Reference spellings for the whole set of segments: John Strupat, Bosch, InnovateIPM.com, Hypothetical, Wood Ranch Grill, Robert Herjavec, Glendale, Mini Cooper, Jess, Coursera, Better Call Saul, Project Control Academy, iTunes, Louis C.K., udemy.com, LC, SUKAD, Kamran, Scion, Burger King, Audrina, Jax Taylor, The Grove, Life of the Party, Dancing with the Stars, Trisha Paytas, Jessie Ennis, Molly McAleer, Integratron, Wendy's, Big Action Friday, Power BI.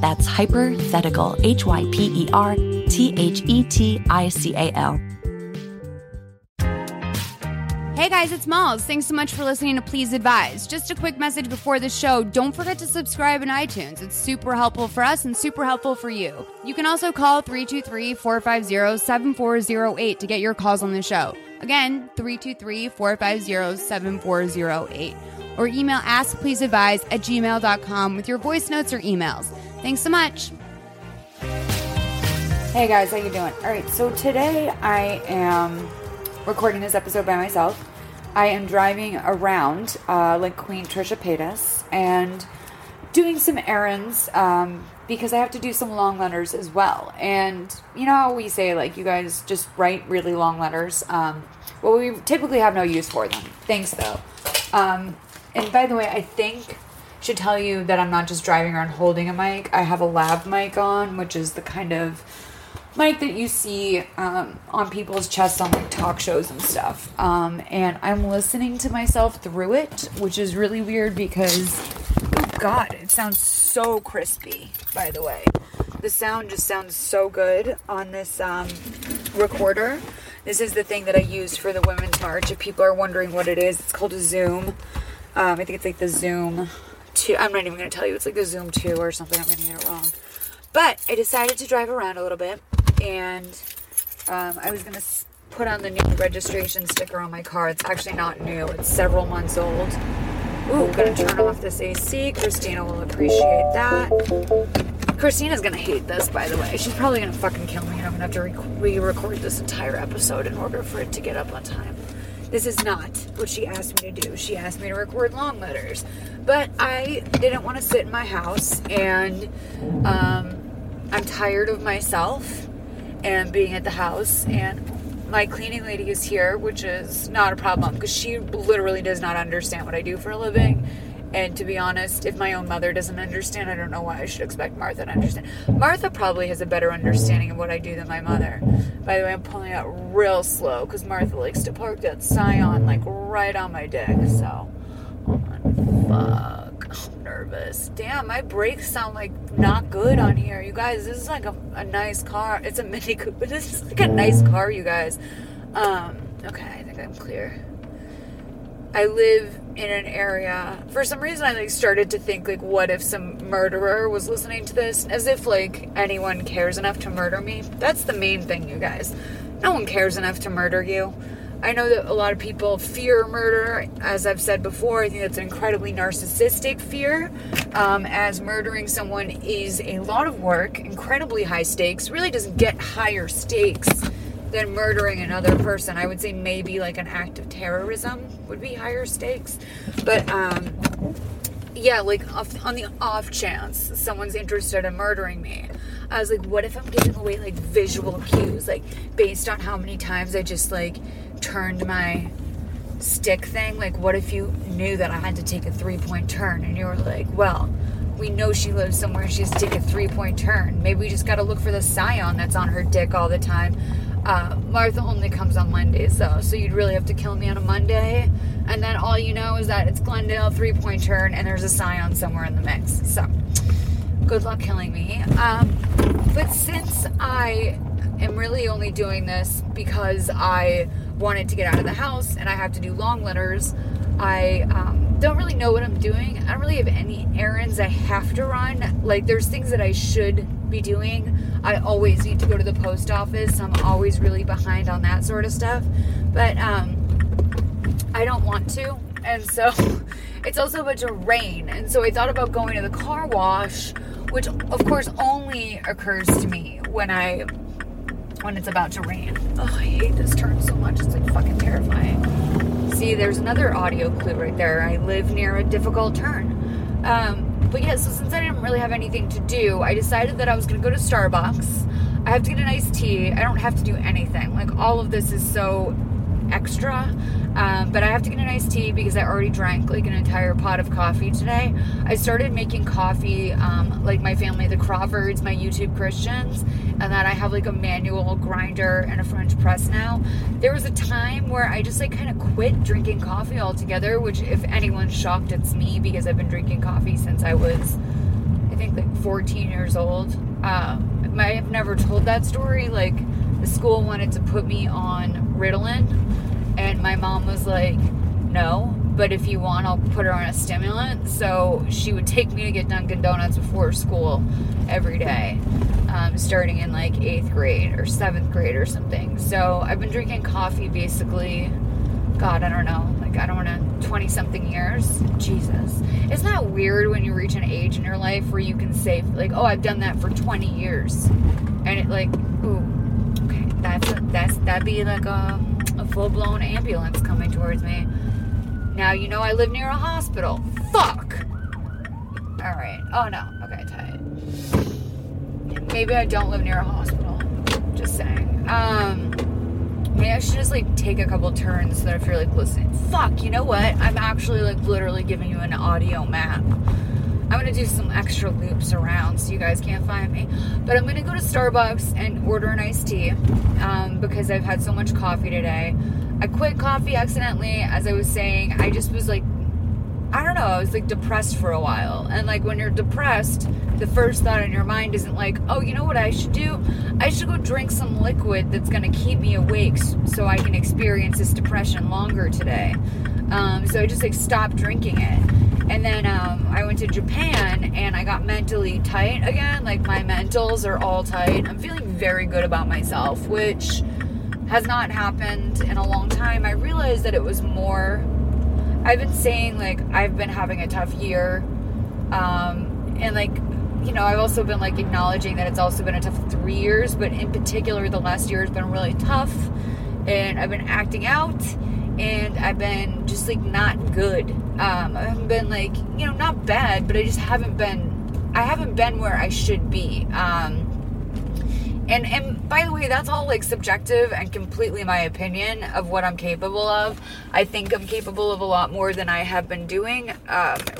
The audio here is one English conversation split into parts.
That's Hypothetical, Hyperthetical. Hey guys, it's Malls. Thanks so much for listening to Please Advise. Just a quick message before the show. Don't forget to subscribe in iTunes. It's super helpful for us and super helpful for you. You can also call 323-450-7408 to get your calls on the show. Again, 323-450-7408. Or email askpleaseadvise@gmail.com with your voice notes or emails. Thanks so much. Hey guys, how you doing? All right, so today I am recording this episode by myself. I am driving around like Queen Trisha Paytas and doing some errands because I have to do some long letters as well. And you know how we say, like, you guys just write really long letters? Well, we typically have no use for them. Thanks, though. And by the way, I think should tell you that I'm not just driving around holding a mic. I have a lav mic on, which is the kind of mic that you see on people's chests on like talk shows and stuff. And I'm listening to myself through it, which is really weird because, oh God, it sounds so crispy, by the way. The sound just sounds so good on this recorder. This is the thing that I used for the Women's March. If people are wondering what it is, it's called a Zoom. I think it's like the Zoom 2. I'm not even going to tell you. It's like the Zoom 2 or something. I'm going to get it wrong. But I decided to drive around a little bit. And I was going to put on the new registration sticker on my car. It's actually not new. It's several months old. Ooh, I'm going to turn off this AC. Christina will appreciate that. Christina's going to hate this, by the way. She's probably going to fucking kill me, and I'm going to have to re-record this entire episode in order for it to get up on time. This is not what she asked me to do. She asked me to record long letters. But I didn't want to sit in my house, and I'm tired of myself and being at the house, and my cleaning lady is here, which is not a problem, because she literally does not understand what I do for a living. And to be honest, if my own mother doesn't understand, I don't know why I should expect Martha to understand. Martha probably has a better understanding of what I do than my mother. By the way, I'm pulling out real slow because Martha likes to park that Scion like right on my dick. So, hold on. Fuck. I'm nervous. Damn, my brakes sound like not good on here. You guys, this is like a nice car. It's a Mini Cooper. This is like a nice car, you guys. Okay, I think I'm clear. I live in an area, for some reason I like started to think like, what if some murderer was listening to this, as if like anyone cares enough to murder me. That's the main thing, you guys. No one cares enough to murder you. I know that a lot of people fear murder, as I've said before. I think that's an incredibly narcissistic fear, as murdering someone is a lot of work, incredibly high stakes. Really doesn't get higher stakes than murdering another person. I would say maybe like an act of terrorism would be higher stakes. But yeah, like on the off chance someone's interested in murdering me, I was like, what if I'm giving away like visual cues, like based on how many times I just like turned my stick thing? Like, what if you knew that I had to take a 3-point turn and you were like, well, we know she lives somewhere, she has to take a 3-point turn. Maybe we just got to look for the Scion that's on her dick all the time. Martha only comes on Mondays, though, so you'd really have to kill me on a Monday. And then all you know is that it's Glendale, 3-point turn, and there's a Scion somewhere in the mix. So, good luck killing me. But since I am really only doing this because I wanted to get out of the house and I have to do long letters, I don't really know what I'm doing. I don't really have any errands I have to run. Like, there's things that I should be doing. I always need to go to the post office. I'm always really behind on that sort of stuff. But I don't want to. And so it's also a bunch of rain. And so I thought about going to the car wash, which of course only occurs to me when it's about to rain. Oh, I hate this turn so much. It's like fucking terrifying. See, there's another audio clue right there. I live near a difficult turn. But yeah, so since I didn't really have anything to do, I decided that I was going to go to Starbucks. I have to get an iced tea. I don't have to do anything. Like, all of this is so extra. But I have to get an iced tea because I already drank, like, an entire pot of coffee today. I started making coffee, like, my family, the Crawfords, my YouTube Christians, and then I have, like, a manual grinder and a French press now. There was a time where I just, like, kind of quit drinking coffee altogether, which, if anyone's shocked, it's me, because I've been drinking coffee since I was, I think, like, 14 years old. I have never told that story. Like, the school wanted to put me on Ritalin, and my mom was like, no, but if you want, I'll put her on a stimulant. So she would take me to get Dunkin' Donuts before school every day, starting in like 8th grade or 7th grade or something. So I've been drinking coffee basically, God, I don't know, like, I don't want to, 20-something years. Jesus. Isn't that weird when you reach an age in your life where you can say, like, oh, I've done that for 20 years. And it, like, ooh, okay, that'd be like a full-blown ambulance coming towards me. Now you know I live near a hospital. Fuck! Alright. Oh, no. Okay, tight. Maybe I don't live near a hospital. Just saying. Maybe I should just, like, take a couple turns so that if you're, like, listening. Fuck, you know what? I'm actually, like, literally giving you an audio map. I'm going to do some extra loops around so you guys can't find me. But I'm going to go to Starbucks and order an iced tea because I've had so much coffee today. I quit coffee accidentally, as I was saying. I just was like, I don't know, I was like depressed for a while. And like when you're depressed, the first thought in your mind isn't like, oh, you know what I should do? I should go drink some liquid that's going to keep me awake so I can experience this depression longer today. So I just like stopped drinking it. And then I went to Japan, and I got mentally tight again. Like, my mentals are all tight. I'm feeling very good about myself, which has not happened in a long time. I realized that it was more... I've been saying, like, I've been having a tough year. And, like, you know, I've also been, like, acknowledging that it's also been a tough 3 years. But in particular, the last year has been really tough. And I've been acting out. And I've been just, like, not good. I haven't been, like, you know, not bad, but I just haven't been, I haven't been where I should be. And by the way, that's all, like, subjective and completely my opinion of what I'm capable of. I think I'm capable of a lot more than I have been doing,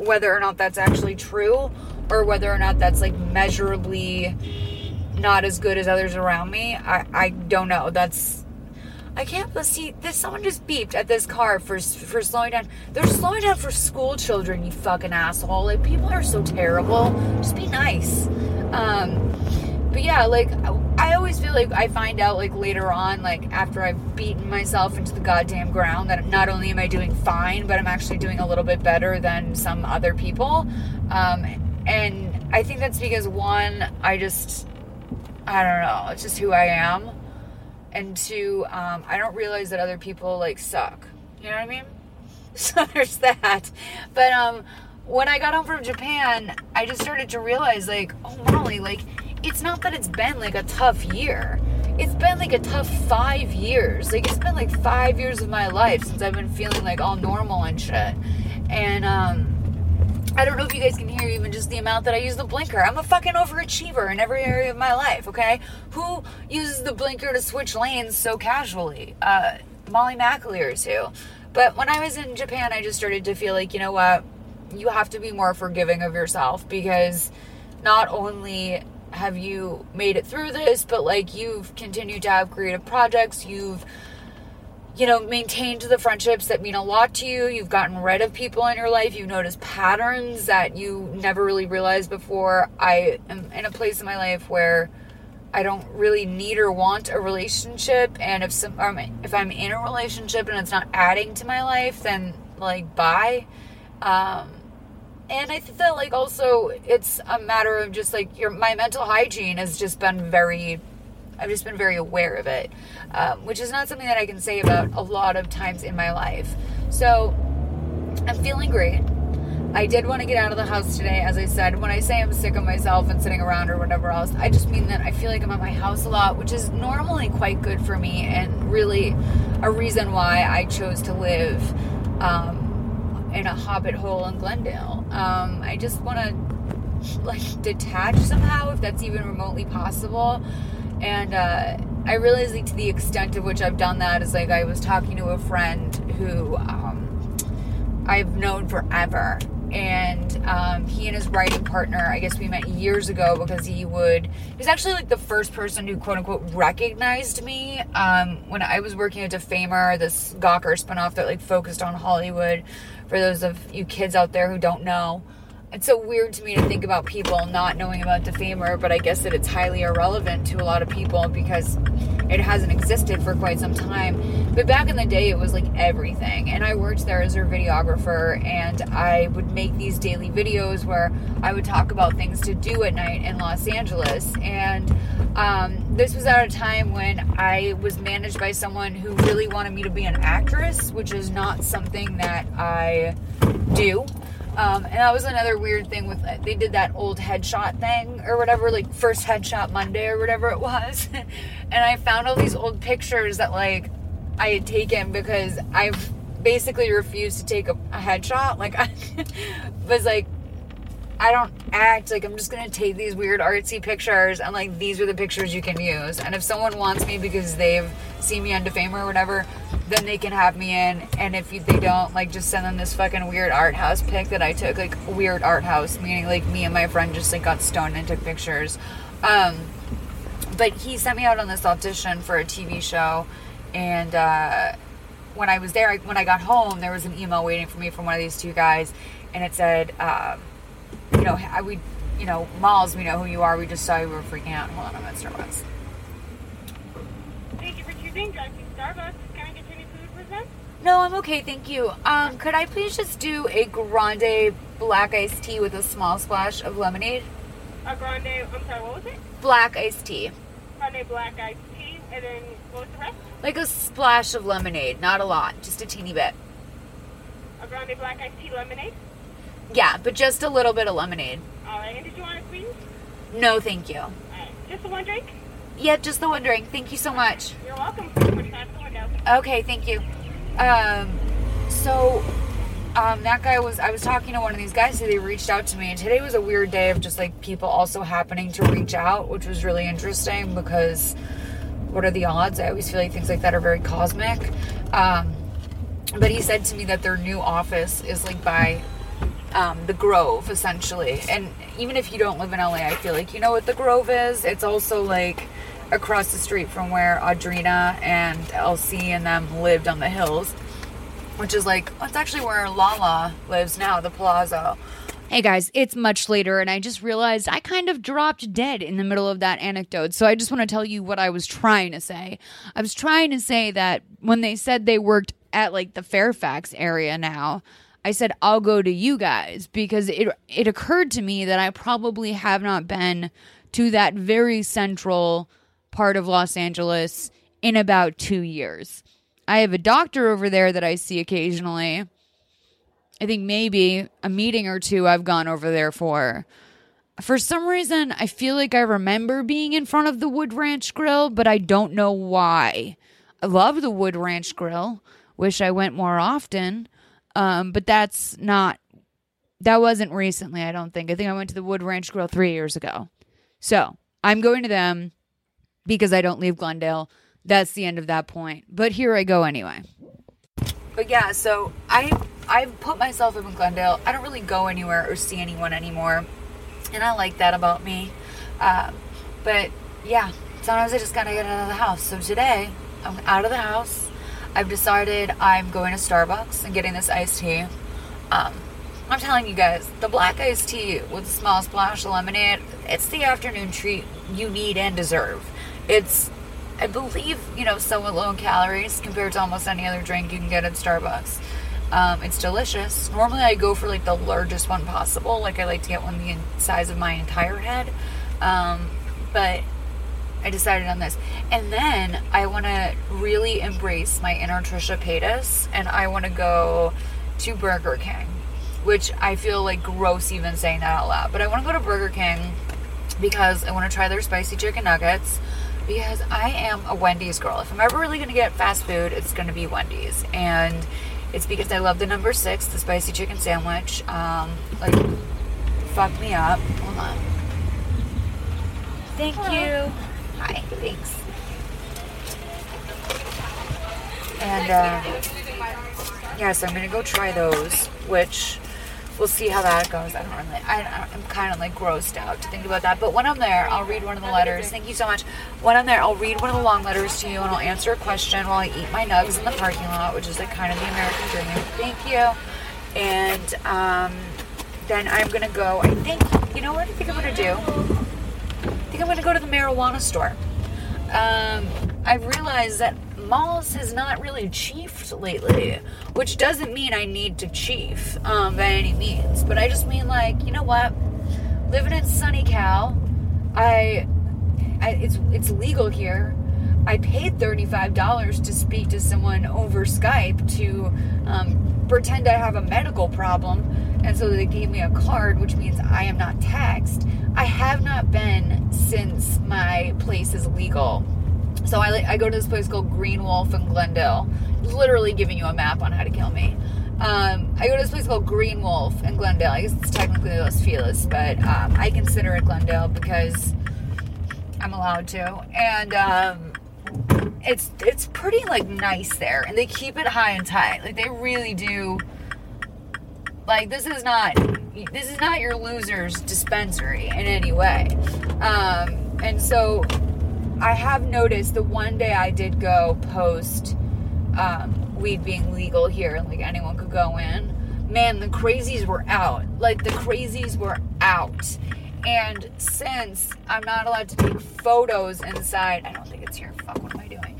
whether or not that's actually true or whether or not that's, like, measurably not as good as others around me. I don't know. That's... I can't see this. Someone just beeped at this car for slowing down. They're slowing down for school children, you fucking asshole. Like, people are so terrible. Just be nice. But yeah, like, I always feel like I find out, like, later on, like, after I've beaten myself into the goddamn ground, that not only am I doing fine, but I'm actually doing a little bit better than some other people. And I think that's because, one, I don't know. It's just who I am. And two, I don't realize that other people, like, suck. You know what I mean? So there's that. But when I got home from Japan, I just started to realize, like, oh, Molly, like, it's not that it's been, like, a tough year. It's been, like, a tough 5 years. Like, it's been, like, 5 years of my life since I've been feeling, like, all normal and shit. And I don't know if you guys can hear even just the amount that I use the blinker. I'm a fucking overachiever in every area of my life, okay? Who uses the blinker to switch lanes so casually? Molly McAleer is who. But when I was in Japan, I just started to feel like, you know what? You have to be more forgiving of yourself because not only have you made it through this, but, like, you've continued to have creative projects. You've... you know, maintained the friendships that mean a lot to you. You've gotten rid of people in your life. You've noticed patterns that you never really realized before. I am in a place in my life where I don't really need or want a relationship. And if I'm in a relationship and it's not adding to my life, then, like, bye. And I think that, like, also it's a matter of just, like, my mental hygiene has just been very... I've just been very aware of it, which is not something that I can say about a lot of times in my life. So I'm feeling great. I did want to get out of the house today, as I said. When I say I'm sick of myself and sitting around or whatever else, I just mean that I feel like I'm at my house a lot, which is normally quite good for me and really a reason why I chose to live in a hobbit hole in Glendale. I just want to like detached somehow, if that's even remotely possible. And I realized, like, to the extent of which I've done that is, like, I was talking to a friend who I've known forever, and he and his writing partner, I guess we met years ago because he was actually, like, the first person who quote unquote recognized me when I was working at Defamer, this Gawker spinoff that, like, focused on Hollywood, for those of you kids out there who don't know. It's so weird to me to think about people not knowing about Defamer, but I guess that it's highly irrelevant to a lot of people because it hasn't existed for quite some time. But back in the day, it was, like, everything. And I worked there as a videographer, and I would make these daily videos where I would talk about things to do at night in Los Angeles. And this was at a time when I was managed by someone who really wanted me to be an actress, which is not something that I do. And that was another weird thing with, they did that old headshot thing or whatever, like first headshot Monday or whatever it was. And I found all these old pictures that, like, I had taken because I've basically refused to take a headshot. Like, I was like, I don't act, like, I'm just going to take these weird artsy pictures. And, like, these are the pictures you can use. And if someone wants me because they've seen me on Defamer or whatever, then they can have me in, and if they don't, like, just send them this fucking weird art house pic that I took, like, weird art house, meaning, like, me and my friend just, like, got stoned and took pictures, but he sent me out on this audition for a TV show, and, when I was there, when I got home, there was an email waiting for me from one of these two guys, and it said, Malls, we know who you are, we just saw you, we were freaking out, hold on, I'm at Starbucks. Thank you for choosing Starbucks. No, I'm okay, thank you. Could I please just do a grande black iced tea with a small splash of lemonade? A grande, I'm sorry, what was it? Black iced tea. Grande black iced tea, and then what was the rest? Like a splash of lemonade, not a lot, just a teeny bit. A grande black iced tea lemonade? Yeah, but just a little bit of lemonade. All right, and did you want a squeeze? No, thank you. All right, just the one drink? Yeah, just the one drink, thank you so much. You're welcome. Okay, thank you. That guy was, I was talking to one of these guys, so they reached out to me, and today was a weird day of just, like, people also happening to reach out, which was really interesting because what are the odds? I always feel like things like that are very cosmic. But he said to me that their new office is, like, by, The Grove, essentially. And even if you don't live in LA, I feel like, you know what The Grove is? It's also, like, across the street from where Audrina and LC and them lived on the hills, which is, like, well, it's actually where Lala lives now, the Palazzo. Hey guys, it's much later, and I just realized I kind of dropped dead in the middle of that anecdote, so I just want to tell you what I was trying to say. I was trying to say that when they said they worked at, like, the Fairfax area now, I said, I'll go to you guys, because it occurred to me that I probably have not been to that very central part of Los Angeles in about 2 years. I have a doctor over there that I see occasionally. I think maybe a meeting or two I've gone over there for. For some reason, I feel like I remember being in front of the Wood Ranch Grill, but I don't know why. I love the Wood Ranch Grill. Wish I went more often. But that wasn't recently, I don't think. I think I went to the Wood Ranch Grill 3 years ago. So I'm going to them, because I don't leave Glendale. That's the end of that point. But here I go anyway. But yeah, so I put myself up in Glendale. I don't really go anywhere or see anyone anymore. And I like that about me. But yeah, sometimes I just gotta get out of the house. So today, I'm out of the house. I've decided I'm going to Starbucks and getting this iced tea. I'm telling you guys, the black iced tea with a small splash of lemonade, it's the afternoon treat you need and deserve. It's, I believe, somewhat low in calories compared to almost any other drink you can get at Starbucks. It's delicious. Normally I go for, like, the largest one possible. Like, I like to get one the size of my entire head. But I decided on this. And then I want to really embrace my inner Trisha Paytas. And I want to go to Burger King, which I feel, like, gross even saying that out loud. But I want to go to Burger King because I want to try their spicy chicken nuggets, because I am a Wendy's girl. If I'm ever really going to get fast food, it's going to be Wendy's. And it's because I love the number 6, the spicy chicken sandwich. Like, fuck me up. Hold on. Thank you. Hi, thanks. And yeah, so I'm gonna go try those, which we'll see how that goes. I don't really, I'm kind of like grossed out to think about that. But when I'm there, I'll read one of the letters. Thank you so much. When I'm there, I'll read one of the long letters to you, and I'll answer a question while I eat my nugs in the parking lot, which is like kind of the American dream. Thank you. And then I'm gonna go. I think, you know what I think I'm gonna do? I think I'm gonna go to the marijuana store. I realized that Malls has not really chiefed lately, which doesn't mean I need to chief by any means, but I just mean, like, you know what, living in sunny Cal, it's legal here. I paid $35 to speak to someone over Skype to pretend I have a medical problem, and so they gave me a card, which means I am not taxed. I have not been since my place is legal. So I go to this place called Green Wolf in Glendale. Literally giving you a map on how to kill me. I go to this place called Green Wolf in Glendale. I guess it's technically Los Feliz, but I consider it Glendale because I'm allowed to. And it's pretty, like, nice there. And they keep it high and tight. Like, they really do. Like, this is not your loser's dispensary in any way. And so I have noticed the one day I did go post weed being legal here, like anyone could go in, man, the crazies were out. Like, the crazies were out. And since I'm not allowed to take photos inside, I don't think it's here. Fuck, what am I doing?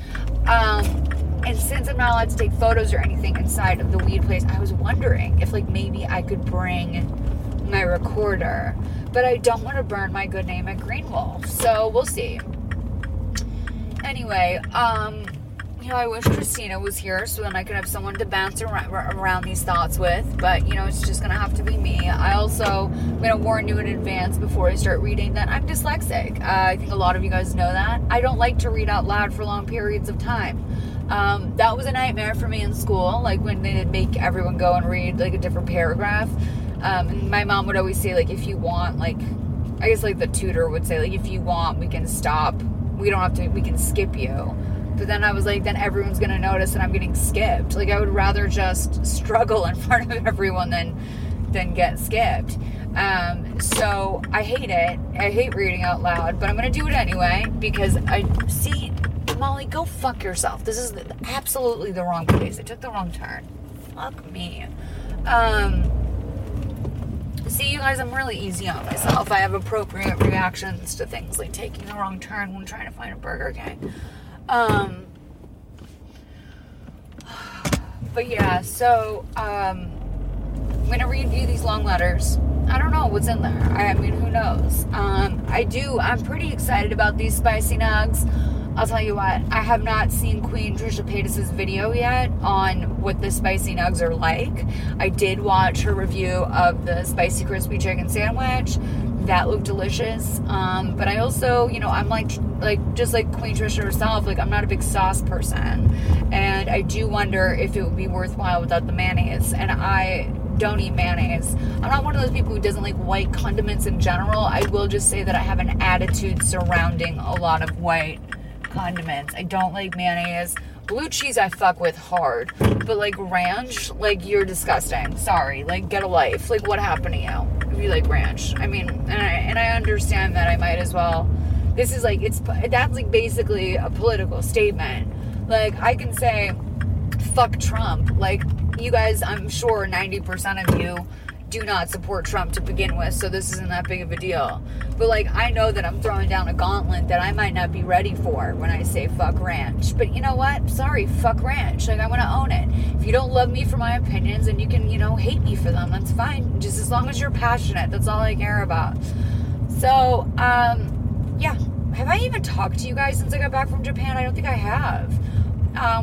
And since I'm not allowed to take photos or anything inside of the weed place, I was wondering if, like, maybe I could bring my recorder. But I don't want to burn my good name at Green Wolf. So we'll see. Anyway, you know, I wish Christina was here so then I could have someone to bounce around these thoughts with. But, you know, it's just going to have to be me. I also, I'm going to warn you in advance before I start reading that I'm dyslexic. I think a lot of you guys know that. I don't like to read out loud for long periods of time. That was a nightmare for me in school, like when they did make everyone go and read, like, a different paragraph. And my mom would always say, like, if you want, like, I guess, like, the tutor would say, like, if you want, we can stop. We don't have to, we can skip you. But then I was like, then everyone's going to notice that I'm getting skipped. Like, I would rather just struggle in front of everyone than get skipped. So I hate it. I hate reading out loud, but I'm going to do it anyway because I see, Molly, go fuck yourself. This is absolutely the wrong place. I took the wrong turn. Fuck me. See, you guys, I'm really easy on myself. I have appropriate reactions to things, like taking the wrong turn when trying to find a Burger King. But yeah, so I'm going to read you these long letters. I don't know what's in there. I mean, who knows? I'm pretty excited about these spicy nugs. I'll tell you what, I have not seen Queen Trisha Paytas' video yet on what the spicy nugs are like. I did watch her review of the spicy crispy chicken sandwich. That looked delicious. But I also, you know, I'm like just like Queen Trisha herself, like, I'm not a big sauce person. And I do wonder if it would be worthwhile without the mayonnaise. And I don't eat mayonnaise. I'm not one of those people who doesn't like white condiments in general. I will just say that I have an attitude surrounding a lot of white condiments. I don't like mayonnaise. Blue cheese I fuck with hard, but, like, ranch, like, you're disgusting. Sorry, like, get a life. Like, what happened to you if you like ranch? I mean, and I understand that I might as well. This is like, that's like basically a political statement. Like, I can say fuck Trump. Like, you guys, I'm sure 90% of you do not support Trump to begin with, so this isn't that big of a deal. But, like, I know that I'm throwing down a gauntlet that I might not be ready for when I say fuck ranch. But you know what? Sorry, fuck ranch. Like, I want to own it. If you don't love me for my opinions, and you can, you know, hate me for them, that's fine. Just as long as you're passionate, that's all I care about. So, yeah. Have I even talked to you guys since I got back from Japan? I don't think I have.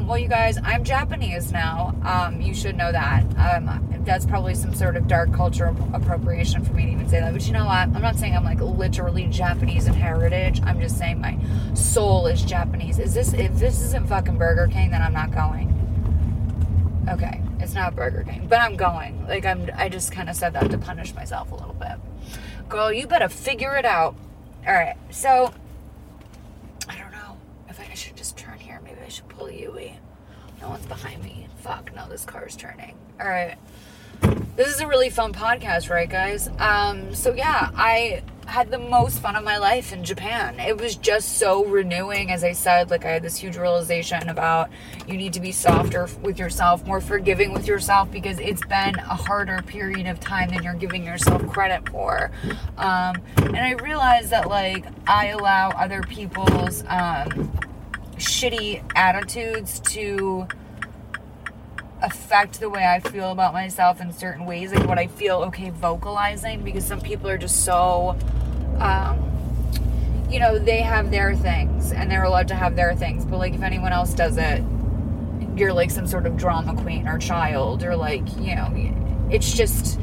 Well, you guys, I'm Japanese now. You should know that. That's probably some sort of dark cultural appropriation for me to even say that. But you know what? I'm not saying I'm, like, literally Japanese in heritage. I'm just saying my soul is Japanese. If this isn't fucking Burger King, then I'm not going. Okay. It's not Burger King, but I'm going. Like, I just kind of said that to punish myself a little bit. Girl, you better figure it out. All right, so I don't know if I should just turn here. Maybe I should pull you in. No one's behind me. Fuck, no, this car is turning. All right. This is a really fun podcast, right, guys? So, yeah, I had the most fun of my life in Japan. It was just so renewing. As I said, like, I had this huge realization about you need to be softer with yourself, more forgiving with yourself, because it's been a harder period of time than you're giving yourself credit for. And I realized that, like, I allow other people's shitty attitudes to affect the way I feel about myself in certain ways, like what I feel okay vocalizing, because some people are just so you know, they have their things and they're allowed to have their things, but like if anyone else does it, you're like some sort of drama queen or child, or like, you know, it's just.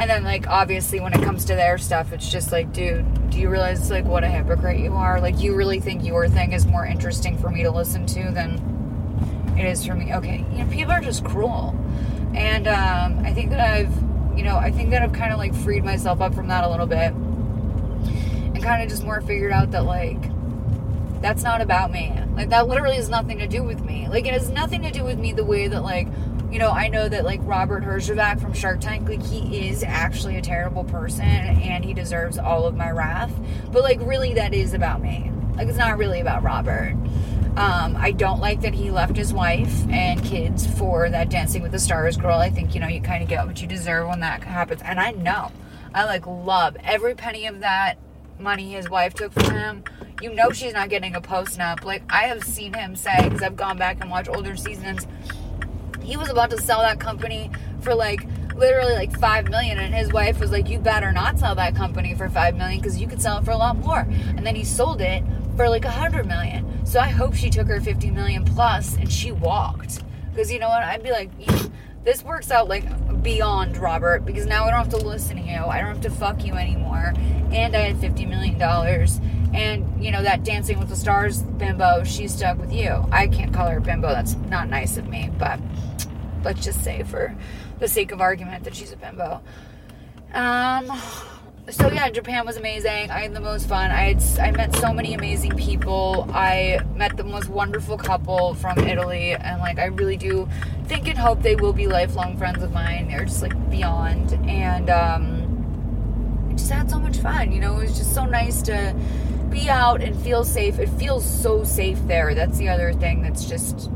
And then, like, obviously when it comes to their stuff, it's just like, dude, do you realize like what a hypocrite you are? Like, you really think your thing is more interesting for me to listen to than it is for me. Okay. You know, people are just cruel. And, I think that I've kind of like freed myself up from that a little bit, and kind of just more figured out that, like, that's not about me. Like, that literally has nothing to do with me. Like, it has nothing to do with me the way that, like, you know, I know that, like, Robert Herjavec from Shark Tank, like, he is actually a terrible person and he deserves all of my wrath. But, like, really, that is about me. Like, it's not really about Robert. I don't like that he left his wife and kids for that Dancing with the Stars girl. I think, you know, you kind of get what you deserve when that happens. And I know. I, like, love every penny of that money his wife took from him. You know she's not getting a post-nup. Like, I have seen him say, because I've gone back and watched older seasons, he was about to sell that company for, like, literally, like, $5 million, and his wife was like, you better not sell that company for $5 million, because you could sell it for a lot more. And then he sold it for like $100 million. So I hope she took her $50 million plus and she walked, because you know what? I'd be like, this works out like beyond Robert, because now I don't have to listen to you. I don't have to fuck you anymore. And I had $50 million. And you know that Dancing with the Stars bimbo, she's stuck with you. I can't call her bimbo. That's not nice of me. But let's just say, for the sake of argument, that she's a bimbo. So yeah, Japan was amazing. I had the most fun. I met so many amazing people. I met the most wonderful couple from Italy, and like I really do think and hope they will be lifelong friends of mine. They're just like beyond, and I just had so much fun. You know, it was just so nice to be out and feel safe. It feels so safe there. That's the other thing that's just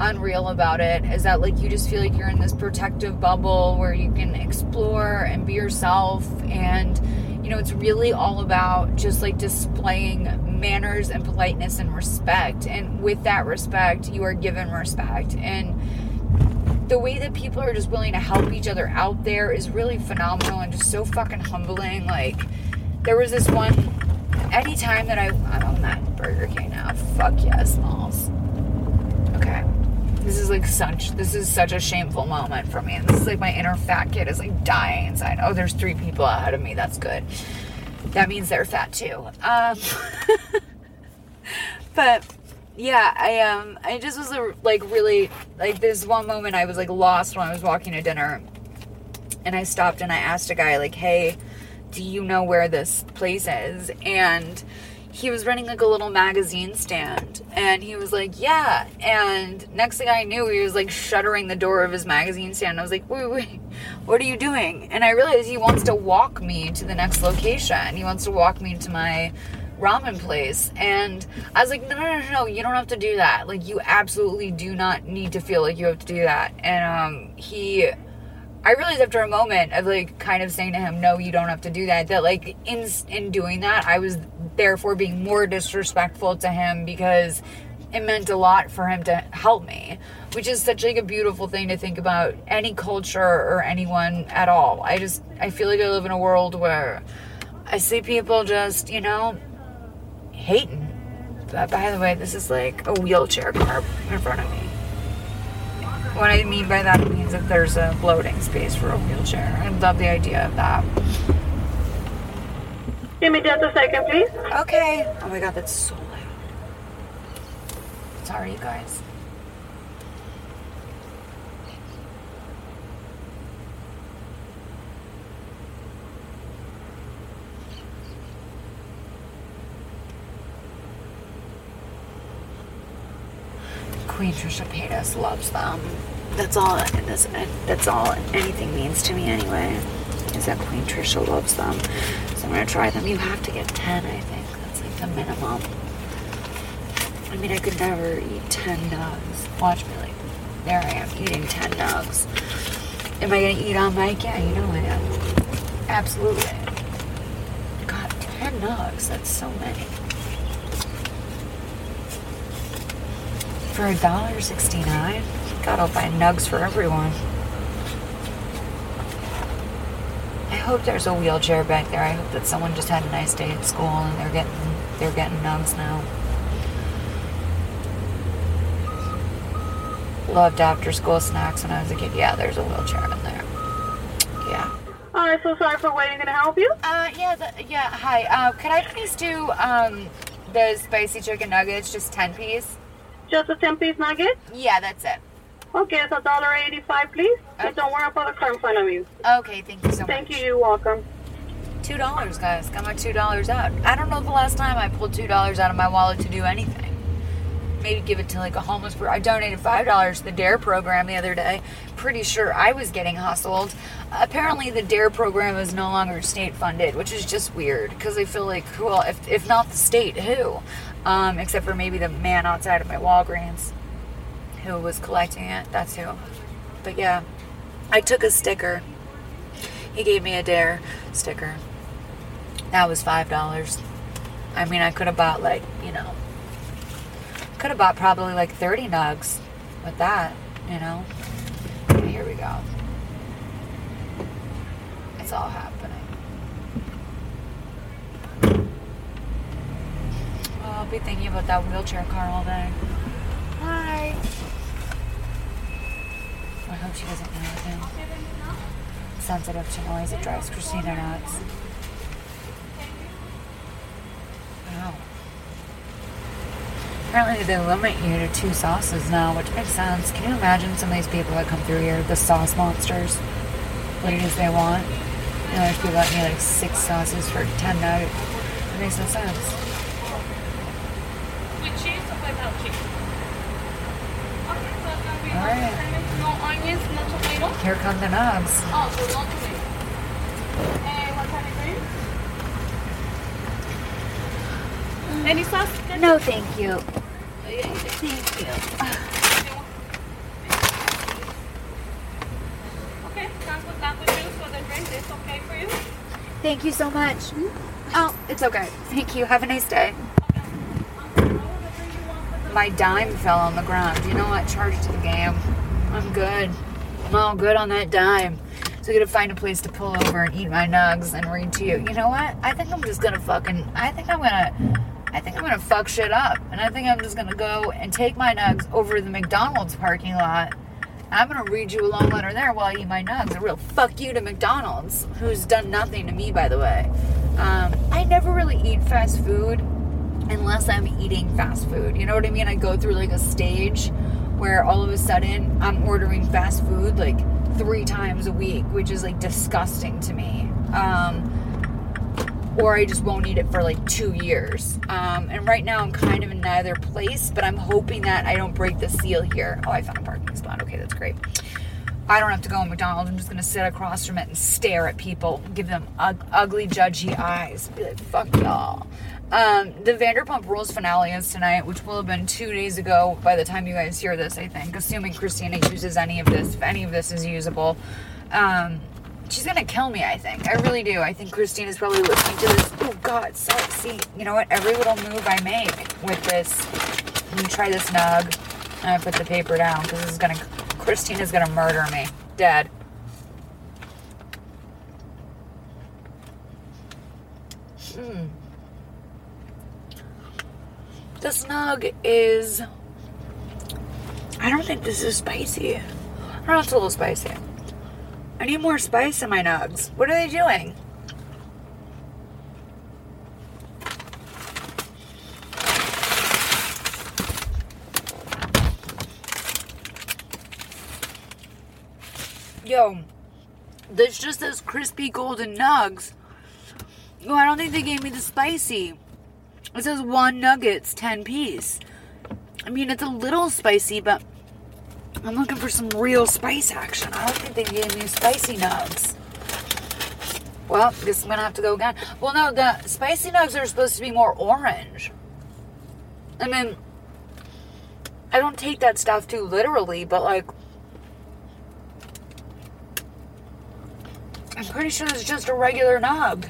unreal about it, is that like you just feel like you're in this protective bubble where you can explore and be yourself. And you know, it's really all about just like displaying manners and politeness and respect, and with that respect you are given respect. And the way that people are just willing to help each other out there is really phenomenal and just so fucking humbling. Like, there was this one, anytime that I'm at Burger King now, fuck yes, Malls. Okay, This is such a shameful moment for me. This is like my inner fat kid is like dying inside. Oh, there's 3 people ahead of me. That's good. That means they're fat too. But yeah, I just was like really like this one moment I was like lost when I was walking to dinner, and I stopped and I asked a guy like, hey, do you know where this place is? And he was running like a little magazine stand, and he was like, yeah. And next thing I knew, he was like shuttering the door of his magazine stand. I was like, wait, what are you doing? And I realized he wants to walk me to the next location. He wants to walk me to my ramen place. And I was like, no, you don't have to do that. Like, you absolutely do not need to feel like you have to do that. And I realized after a moment of like kind of saying to him, no, you don't have to do that, that like in doing that, I was therefore being more disrespectful to him, because it meant a lot for him to help me, which is such like a beautiful thing to think about any culture or anyone at all. I feel like I live in a world where I see people just, you know, hating. But by the way, this is like a wheelchair car in front of me. What I mean by that means that there's a loading space for a wheelchair. I love the idea of that. Give me just a second, please. Okay. Oh my God, that's so loud. Sorry, you guys. Queen Trisha Paytas loves them. That's all anything means to me anyway, is that Queen Trisha loves them. So I'm going to try them. You have to get 10, I think. That's like the minimum. I mean, I could never eat 10 nugs. Watch me, like, there I am eating 10 nugs. Am I going to eat on mic? Yeah, you know I am. Absolutely. God, 10 nugs. That's so many. For $1.69? God, I'll buy nugs for everyone. I hope there's a wheelchair back there. I hope that someone just had a nice day at school and they're getting nugs now. Loved after school snacks when I was a kid. Yeah, there's a wheelchair in there. Yeah. I'm so sorry for waiting. Can I help you? Hi. Could I please do the spicy chicken nuggets, just 10-piece? Just a 10-piece nugget? Yeah, that's it. Okay, it's $1.85, please. Okay. And don't worry about the car in front of you. Okay, thank you so much. Thank you, you're welcome. $2, guys. Got my $2 out. I don't know the last time I pulled $2 out of my wallet to do anything. Maybe give it to like a homeless person. I donated $5 to the DARE program the other day. Pretty sure I was getting hustled. Apparently the DARE program is no longer state funded, which is just weird because I feel like, well, if not the state, who? Except for maybe the man outside of my Walgreens who was collecting it. That's who. But yeah, I took a sticker. He gave me a DARE sticker. That was $5. I mean, I could have bought like, you know, could have bought probably like 30 nugs with that, you know. Here we go. It's all happening. Well, I'll be thinking about that wheelchair car all day. Hi. I hope she doesn't know anything. Sensitive to noise, it drives Christina nuts. Wow. Apparently they limit you to 2 sauces now, which makes sense. Can you imagine some of these people that come through here, the sauce monsters, what it is they want? You know, there's people that need like 6 sauces for 10 nuggets. It makes no sense. With cheese or without cheese? All right. No onions, no tomato. Here come the nugs. Oh, so no tomato. And what kind of green? Any sauce? No, thank you. Thank you. Okay, that with you for the drink. It's okay for you? Thank you so much. Oh, it's okay. Thank you. Have a nice day. My dime fell on the ground. You know what? Charge to the game. I'm good. I'm all good on that dime. So I'm gonna find a place to pull over and eat my nugs and read to you. You know what? I think I'm gonna fuck shit up. And I think I'm just gonna go and take my nugs over to the McDonald's parking lot. I'm gonna read you a long letter there while I eat my nugs. A real fuck you to McDonald's, who's done nothing to me, by the way. I never really eat fast food unless I'm eating fast food. You know what I mean? I go through like a stage where all of a sudden I'm ordering fast food like 3 times a week, which is like disgusting to me. Or I just won't eat it for like 2 years. And right now I'm kind of in neither place, but I'm hoping that I don't break the seal here. Oh, I found a parking spot. Okay, that's great. I don't have to go in McDonald's. I'm just gonna sit across from it and stare at people, give them ugly, judgy eyes, be like, fuck y'all. The Vanderpump Rules finale is tonight, which will have been 2 days ago by the time you guys hear this, I think, assuming Christina uses any of this, if any of this is usable. She's gonna kill me, I think. I really do. I think Christina's probably listening to this. Oh, God, so, see, you know what? Every little move I make with this, you try this nug, and I put the paper down, because this is gonna, Christina's gonna murder me. Dead. This nug is, I don't think this is spicy. I don't know, it's a little spicy. I need more spice in my nugs. What are they doing? Yo, there's just those crispy golden nugs. No, I don't think they gave me the spicy. It says 1 nugget's 10-piece. I mean, it's a little spicy, but I'm looking for some real spice action. I don't think they gave me spicy nugs. Well, guess I'm going to have to go again. Well, no, the spicy nugs are supposed to be more orange. I mean, I don't take that stuff too literally, but, like, I'm pretty sure it's just a regular nug.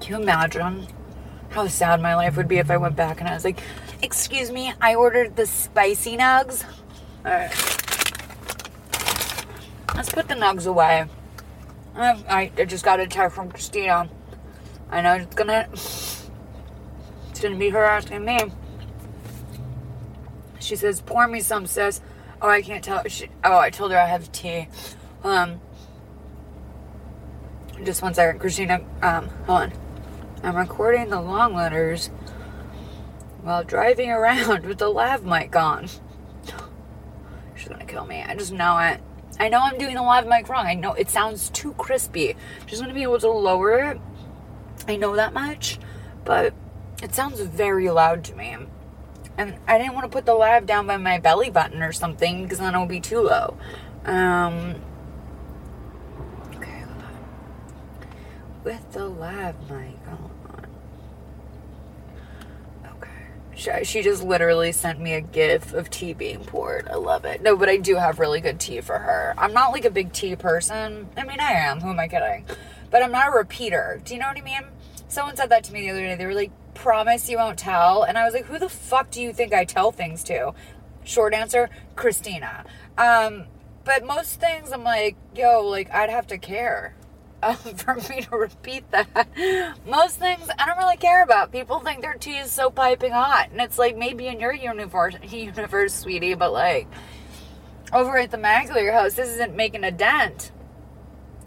Can you imagine how sad my life would be if I went back and I was like, excuse me, I ordered the spicy nugs. All right. Let's put the nugs away. I just got a text from Christina. I know it's gonna be her asking me. She says, pour me some, sis. Oh, I can't tell. I told her I have tea. Just 1 second, Christina. Hold on. I'm recording the long letters while driving around with the lav mic on. She's gonna kill me. I just know it. I know I'm doing the lav mic wrong. I know it sounds too crispy. She's gonna be able to lower it. I know that much, but it sounds very loud to me. And I didn't want to put the lav down by my belly button or something because then it would be too low. Okay, hold on. With the lav mic on. Okay. She just literally sent me a gif of tea being poured. I love it. No, but I do have really good tea for her. I'm not like a big tea person. I mean, I am. Who am I kidding? But I'm not a repeater. Do you know what I mean? Someone said that to me the other day. They were like, promise you won't tell. And I was like, who the fuck do you think I tell things to? Short answer, Christina. But most things I'm like, yo, like, I'd have to care for me to repeat that. Most things I don't really care about. People think their tea is so piping hot. And it's like, maybe in your universe, sweetie, but like, over at the McAleer house, this isn't making a dent.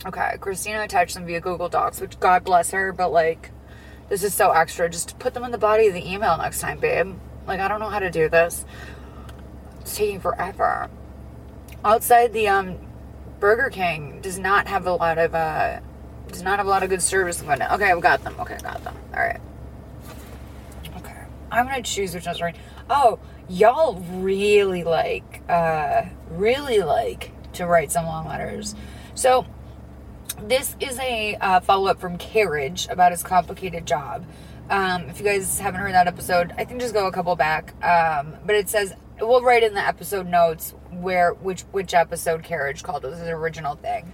Okay, Christina attached them via Google Docs, which God bless her, but like, this is so extra. Just put them in the body of the email next time, babe. Like, I don't know how to do this. It's taking forever. Outside the Burger King does not have a lot of good service. Okay, we got them. Okay, got them. All right. Okay, I'm gonna choose which one's right. Oh, y'all really like to write some long letters. So. This is a follow-up from Carriage about his complicated job. If you guys haven't heard that episode, I think just go a couple back. But it says, we'll write in the episode notes which episode Carriage called. This is an original thing.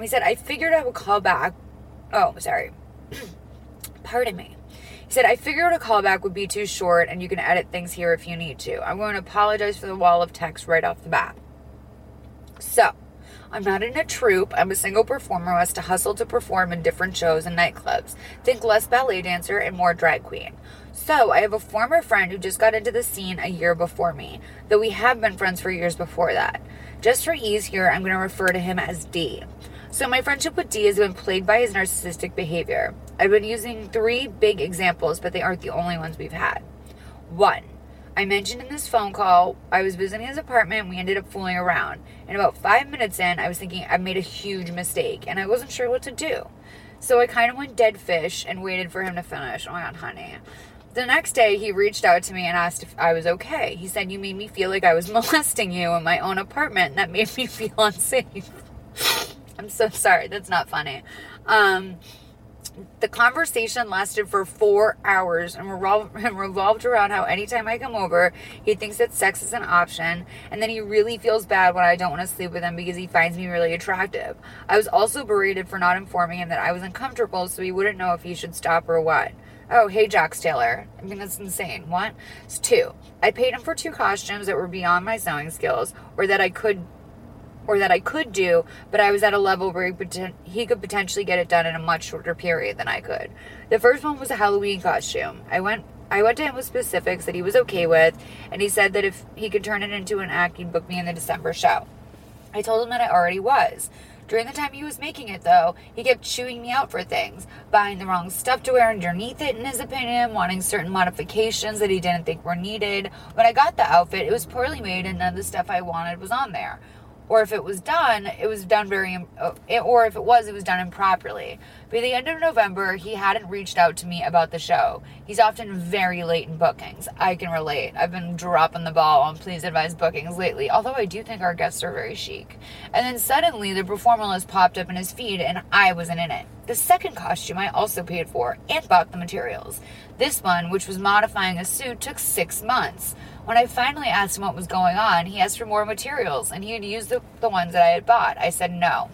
He said, I figured I would call back. Oh, sorry. Pardon me. He said, I figured a callback would be too short and you can edit things here if you need to. I'm going to apologize for the wall of text right off the bat. So, I'm not in a troupe. I'm a single performer who has to hustle to perform in different shows and nightclubs. Think less ballet dancer and more drag queen. So, I have a former friend who just got into the scene a year before me, though we have been friends for years before that. Just for ease here, I'm going to refer to him as D. So, my friendship with D has been plagued by his narcissistic behavior. I've been using 3 big examples, but they aren't the only ones we've had. 1. I mentioned in this phone call, I was visiting his apartment and we ended up fooling around. And about 5 minutes in, I was thinking I made a huge mistake and I wasn't sure what to do. So I kind of went dead fish and waited for him to finish. Oh my God, honey. The next day, he reached out to me and asked if I was okay. He said, you made me feel like I was molesting you in my own apartment. And that made me feel unsafe. I'm so sorry. That's not funny. The conversation lasted for 4 hours and revolved around how anytime I come over, he thinks that sex is an option, and then he really feels bad when I don't want to sleep with him because he finds me really attractive. I was also berated for not informing him that I was uncomfortable, so he wouldn't know if he should stop or what. Oh, hey, Jax Taylor. I mean, that's insane. What? It's 2. I paid him for 2 costumes that were beyond my sewing skills, or that I could do, but I was at a level where he could potentially get it done in a much shorter period than I could. The first one was a Halloween costume. I went to him with specifics that he was okay with, and he said that if he could turn it into an act, he'd book me in the December show. I told him that I already was. During the time he was making it, though, he kept chewing me out for things, buying the wrong stuff to wear underneath it, in his opinion, wanting certain modifications that he didn't think were needed. When I got the outfit, it was poorly made, and none of the stuff I wanted was on there. or if it was done, it was done it was done improperly. By the end of November, he hadn't reached out to me about the show. He's often very late in bookings. I can relate. I've been dropping the ball on Please Advise bookings lately, although I do think our guests are very chic. And then suddenly, the performer list popped up in his feed, and I wasn't in it. The second costume I also paid for and bought the materials. This one, which was modifying a suit, took 6 months. When I finally asked him what was going on, he asked for more materials, and he had used the ones that I had bought. I said no.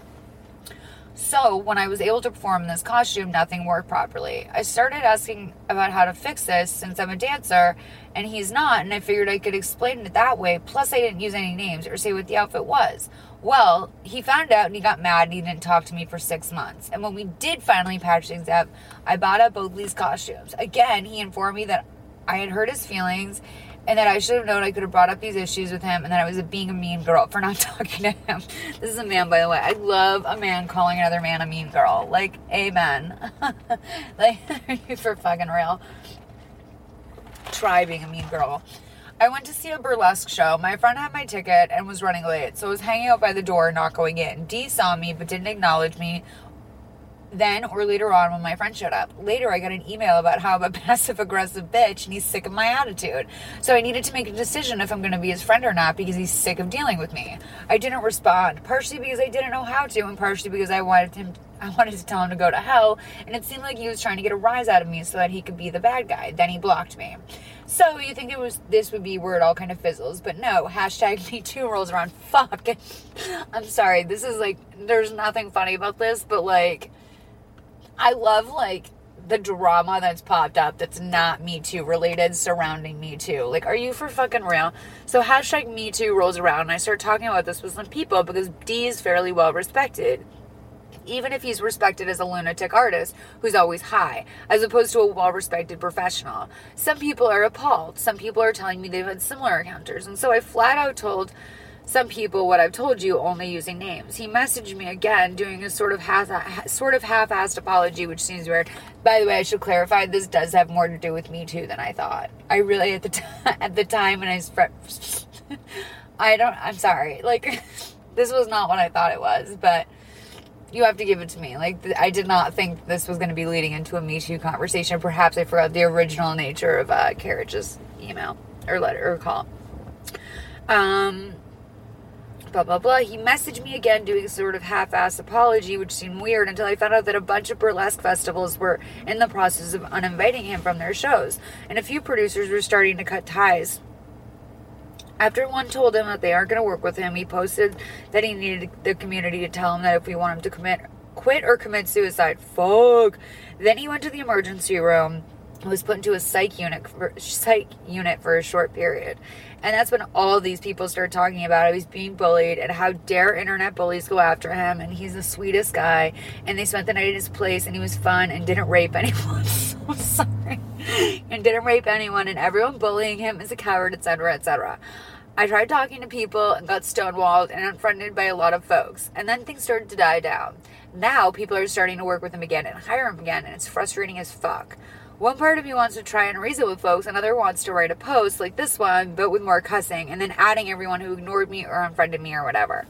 So when I was able to perform in this costume, nothing worked properly. I started asking about how to fix this since I'm a dancer and he's not, and I figured I could explain it that way. Plus, I didn't use any names or say what the outfit was. Well, he found out and he got mad and he didn't talk to me for 6 months. And when we did finally patch things up, I bought up both these costumes. Again, he informed me that I had hurt his feelings and that I should have known I could have brought up these issues with him and that I was being a mean girl for not talking to him. This is a man, by the way. I love a man calling another man a mean girl. Like, amen. Like, are you for fucking real? Try being a mean girl. I went to see a burlesque show. My friend had my ticket and was running late, so I was hanging out by the door, not going in. D saw me but didn't acknowledge me then or later on when my friend showed up. Later, I got an email about how I'm a passive-aggressive bitch and he's sick of my attitude. So I needed to make a decision if I'm going to be his friend or not because he's sick of dealing with me. I didn't respond, partially because I didn't know how to and partially because I wanted to tell him to go to hell, and it seemed like he was trying to get a rise out of me so that he could be the bad guy. Then he blocked me. So you think this would be where it all kind of fizzles, but no. #MeToo rolls around. Fuck. I'm sorry. This is like, there's nothing funny about this, but like, I love, like, the drama that's popped up that's not Me Too related surrounding Me Too. Like, are you for fucking real? So #MeToo rolls around, and I start talking about this with some people because D is fairly well respected, even if he's respected as a lunatic artist who's always high, as opposed to a well-respected professional. Some people are appalled. Some people are telling me they've had similar encounters, and so I flat out told some people what I've told you, only using names. He messaged me again, doing a sort of half-assed apology, which seems weird. By the way, I should clarify, this does have more to do with Me Too than I thought. I really, at the time, when I'm sorry. Like, this was not what I thought it was, but you have to give it to me. Like, I did not think this was going to be leading into a Me Too conversation. Perhaps I forgot the original nature of Carriage's email or letter or call. Blah, blah, blah. He messaged me again doing a sort of half-ass apology, which seemed weird until I found out that a bunch of burlesque festivals were in the process of uninviting him from their shows, and a few producers were starting to cut ties. After one told him that they aren't going to work with him, he posted that he needed the community to tell him that if we want him to quit or commit suicide. Fuck. Then he went to the emergency room and was put into a psych unit for a short period. And that's when all these people started talking about how he's being bullied and how dare internet bullies go after him. And he's the sweetest guy. And they spent the night at his place and he was fun and didn't rape anyone. I'm sorry. And didn't rape anyone. And everyone bullying him is a coward, etc., etc. I tried talking to people and got stonewalled and unfriended by a lot of folks. And then things started to die down. Now people are starting to work with him again and hire him again. And it's frustrating as fuck. One part of me wants to try and reason with folks. Another wants to write a post like this one, but with more cussing, and then adding everyone who ignored me or unfriended me or whatever.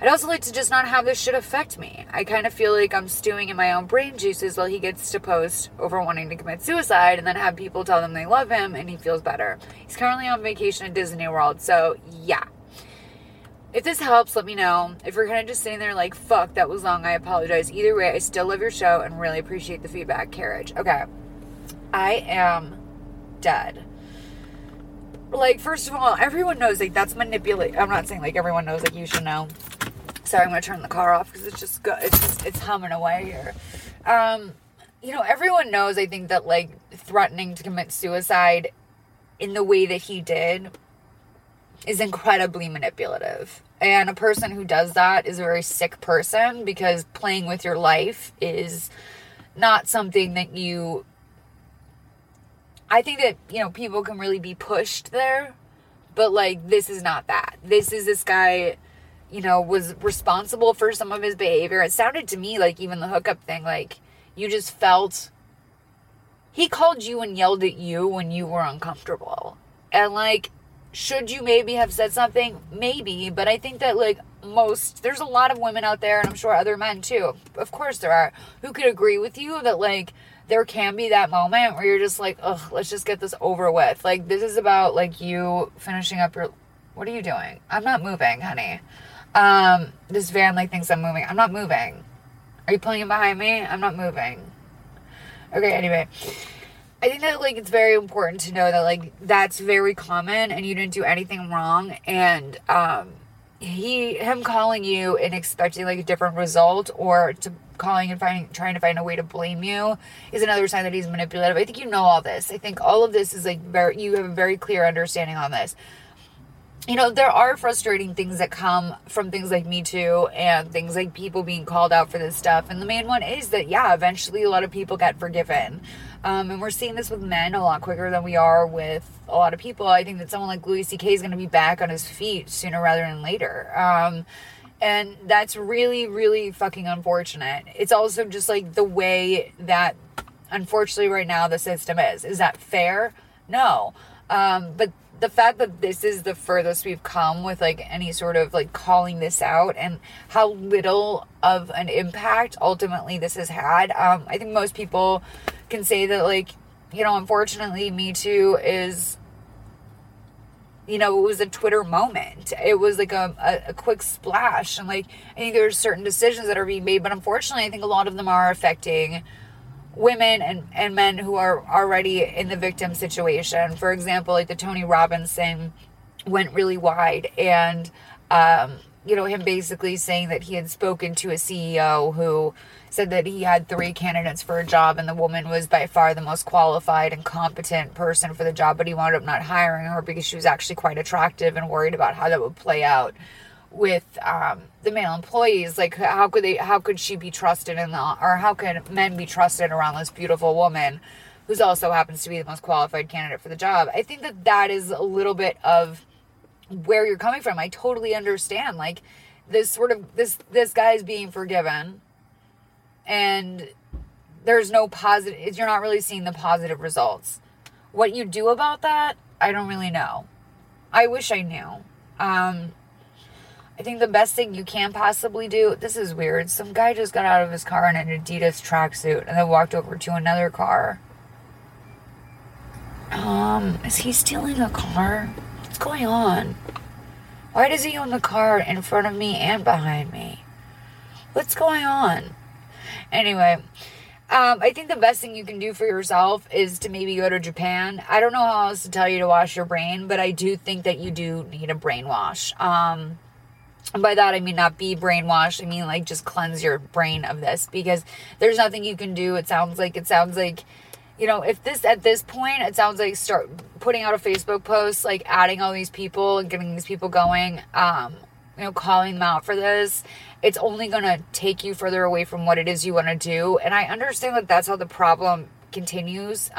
I'd also like to just not have this shit affect me. I kind of feel like I'm stewing in my own brain juices while he gets to post over wanting to commit suicide and then have people tell them they love him and he feels better. He's currently on vacation at Disney World, so yeah. If this helps, let me know. If you're kind of just sitting there like, fuck, that was long, I apologize. Either way, I still love your show and really appreciate the feedback, Carriage. Okay. I am dead. Like, first of all, everyone knows, like, that's manipulate. I'm not saying, like, everyone knows, like, you should know. Sorry, I'm going to turn the car off because it's humming away here. You know, everyone knows, I think, that, like, threatening to commit suicide in the way that he did is incredibly manipulative. And a person who does that is a very sick person because playing with your life is not something that you... I think that, you know, people can really be pushed there, but, like, this is not that. This guy, you know, was responsible for some of his behavior. It sounded to me like even the hookup thing, like, you just felt... He called you and yelled at you when you were uncomfortable. And, like, should you maybe have said something? Maybe, but I think that, like, most, there's a lot of women out there, and I'm sure other men too, of course there are, who could agree with you that, like, there can be that moment where you're just like, ugh, let's just get this over with. Like, this is about, like, you finishing up your, what are you doing? I'm not moving, honey. This van, like, thinks I'm moving. I'm not moving. Are you pulling in behind me? I'm not moving. Okay, anyway. I think that, like, it's very important to know that, like, that's very common, and you didn't do anything wrong, and, him calling you and expecting, like, a different result, or to calling and trying to find a way to blame you, is another sign that he's manipulative. I think you know all this. I think all of this is, like, you have a very clear understanding on this. You know, there are frustrating things that come from things like Me Too and things like people being called out for this stuff. And the main one is that, yeah, eventually a lot of people get forgiven. And we're seeing this with men a lot quicker than we are with a lot of people. I think that someone like Louis C.K. is going to be back on his feet sooner rather than later. And that's really, really fucking unfortunate. It's also just, like, the way that, unfortunately, right now the system is. Is that fair? No. But the fact that this is the furthest we've come with, like, any sort of, like, calling this out and how little of an impact ultimately this has had. I think most people can say that, like, you know, unfortunately, Me Too is, you know, it was a Twitter moment. It was like a quick splash. And, like, I think there's certain decisions that are being made, but unfortunately, I think a lot of them are affecting women and men who are already in the victim situation. For example, like, the Tony Robbins thing went really wide, and you know, him basically saying that he had spoken to a CEO who said that he had 3 candidates for a job, and the woman was by far the most qualified and competent person for the job, but he wound up not hiring her because she was actually quite attractive, and worried about how that would play out with the male employees. Like, how could she be trusted in the, or how could men be trusted around this beautiful woman who's also happens to be the most qualified candidate for the job? I think that that is a little bit of where you're coming from. I totally understand, like, this sort of, this guy is being forgiven, and there's no positive, you're not really seeing the positive results. What you do about that, I don't really know. I wish I knew. I think the best thing you can possibly do, this is weird, some guy just got out of his car in an Adidas tracksuit and then walked over to another car. Is he stealing a car? What's going on? Why does he own the car in front of me and behind me? What's going on? Anyway, I think the best thing you can do for yourself is to maybe go to Japan. I don't know how else to tell you to wash your brain, but I do think that you do need a brainwash. And by that, I mean not be brainwashed. I mean, like, just cleanse your brain of this, because there's nothing you can do. It sounds like, you know, at this point, it sounds like start putting out a Facebook post, like, adding all these people and getting these people going, you know, calling them out for this. It's only going to take you further away from what it is you want to do. And I understand that that's how the problem continues.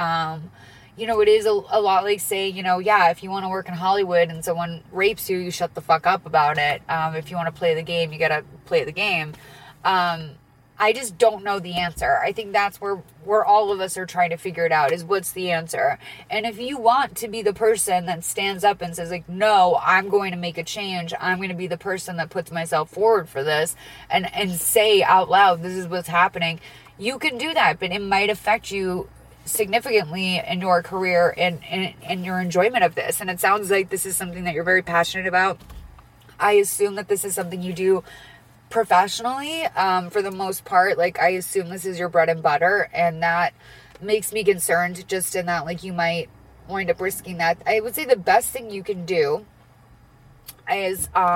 You know, it is a lot like saying, you know, yeah, if you want to work in Hollywood and someone rapes you, you shut the fuck up about it. If you want to play the game, you got to play the game. I just don't know the answer. I think that's where all of us are trying to figure it out, is what's the answer. And if you want to be the person that stands up and says, like, no, I'm going to make a change. I'm going to be the person that puts myself forward for this and say out loud, this is what's happening. You can do that, but it might affect you significantly in your career and your enjoyment of this. And it sounds like this is something that you're very passionate about. I assume that this is something you do professionally, for the most part. Like, I assume this is your bread and butter, and that makes me concerned, just in that, like, you might wind up risking that. I would say the best thing you can do is, the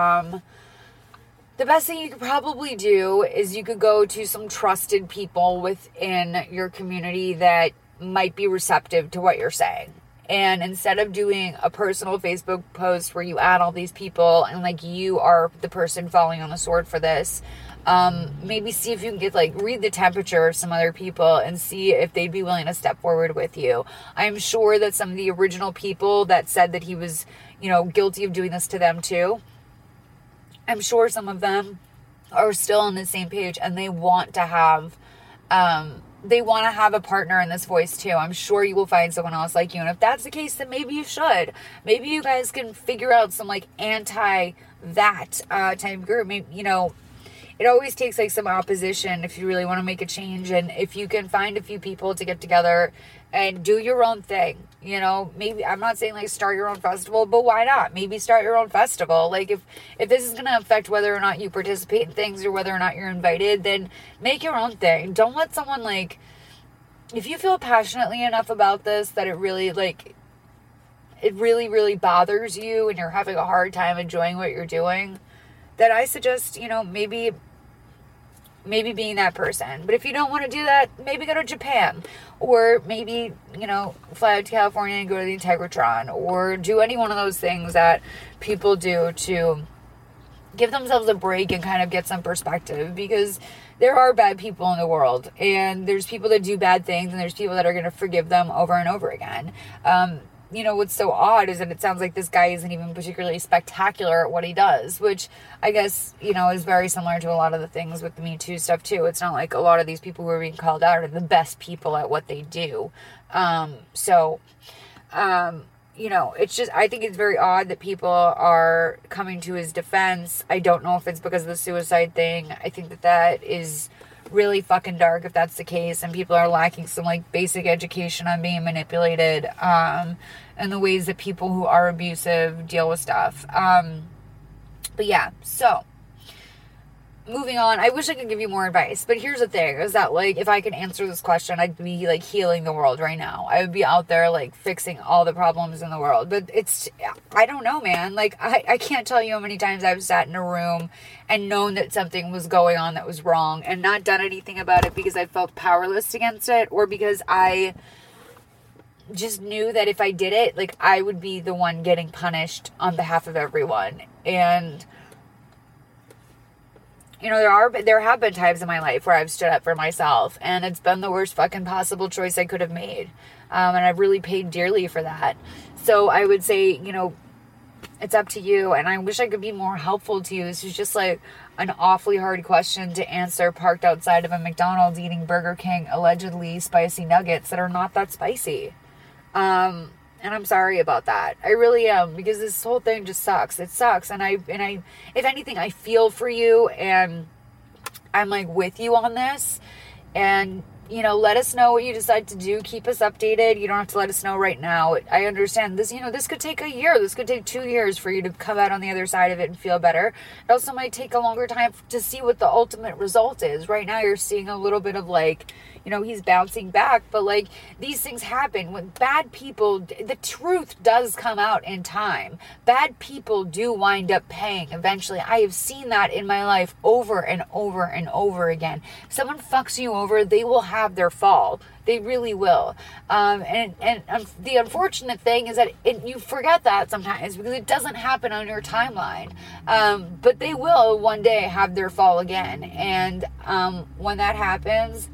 best thing you could probably do is you could go to some trusted people within your community that might be receptive to what you're saying. And instead of doing a personal Facebook post where you add all these people and, like, you are the person falling on the sword for this, maybe see if you can get, like, read the temperature of some other people and see if they'd be willing to step forward with you. I'm sure that some of the original people that said that he was, you know, guilty of doing this to them too, I'm sure some of them are still on the same page, and they want to have they want to have a partner in this voice too. I'm sure you will find someone else like you. And if that's the case, then maybe you should. Maybe you guys can figure out some like anti that type of group. Maybe, you know, it always takes like some opposition if you really want to make a change. And if you can find a few people to get together and do your own thing, you know, maybe I'm not saying like start your own festival, but why not? Maybe start your own festival. Like if this is going to affect whether or not you participate in things or whether or not you're invited, then make your own thing. Don't let someone like, if you feel passionately enough about this, that it really like, it really, really bothers you and you're having a hard time enjoying what you're doing, then I suggest, you know, maybe being that person. But if you don't want to do that, maybe go to Japan, or maybe, you know, fly out to California and go to the Integratron, or do any one of those things that people do to give themselves a break and kind of get some perspective, because there are bad people in the world, and there's people that do bad things, and there's people that are going to forgive them over and over again. You know, what's so odd is that it sounds like this guy isn't even particularly spectacular at what he does, which I guess, you know, is very similar to a lot of the things with the Me Too stuff too. It's not like a lot of these people who are being called out are the best people at what they do. You know, it's just, I think it's very odd that people are coming to his defense. I don't know if it's because of the suicide thing. I think that that is really fucking dark if that's the case, and people are lacking some like basic education on being manipulated and the ways that people who are abusive deal with stuff. But yeah, so moving on, I wish I could give you more advice, but here's the thing is that like if I could answer this question, I'd be like healing the world right now. I would be out there like fixing all the problems in the world. But it's, I don't know, man. Like I can't tell you how many times I've sat in a room and known that something was going on that was wrong and not done anything about it because I felt powerless against it, or because I just knew that if I did it, like I would be the one getting punished on behalf of everyone. And you know, there have been times in my life where I've stood up for myself, and it's been the worst fucking possible choice I could have made. And I've really paid dearly for that. So I would say, you know, it's up to you. And I wish I could be more helpful to you. This is just like an awfully hard question to answer parked outside of a McDonald's eating Burger King, allegedly spicy nuggets that are not that spicy. And I'm sorry about that. I really am, because this whole thing just sucks. It sucks. And I, if anything, I feel for you, and I'm like with you on this. And, you know, let us know what you decide to do. Keep us updated. You don't have to let us know right now. I understand this, you know, this could take a year. This could take 2 years for you to come out on the other side of it and feel better. It also might take a longer time to see what the ultimate result is. Right now you're seeing a little bit of like, you know, he's bouncing back, but like these things happen when bad people, the truth does come out in time. Bad people do wind up paying eventually. I have seen that in my life over and over and over again. If someone fucks you over, they will have their fall. They really will. And the unfortunate thing is that you forget that sometimes because it doesn't happen on your timeline. But they will one day have their fall again. And when that happens,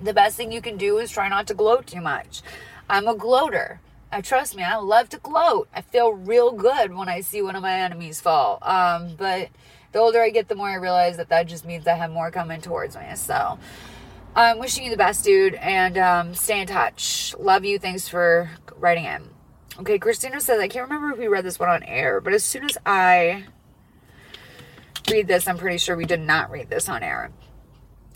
the best thing you can do is try not to gloat too much. I'm a gloater. Trust me, I love to gloat. I feel real good when I see one of my enemies fall. But the older I get, the more I realize that just means I have more coming towards me. So I'm wishing you the best, dude, and stay in touch. Love you. Thanks for writing in. Okay, Christina says, I can't remember if we read this one on air, but as soon as I read this, I'm pretty sure we did not read this on air.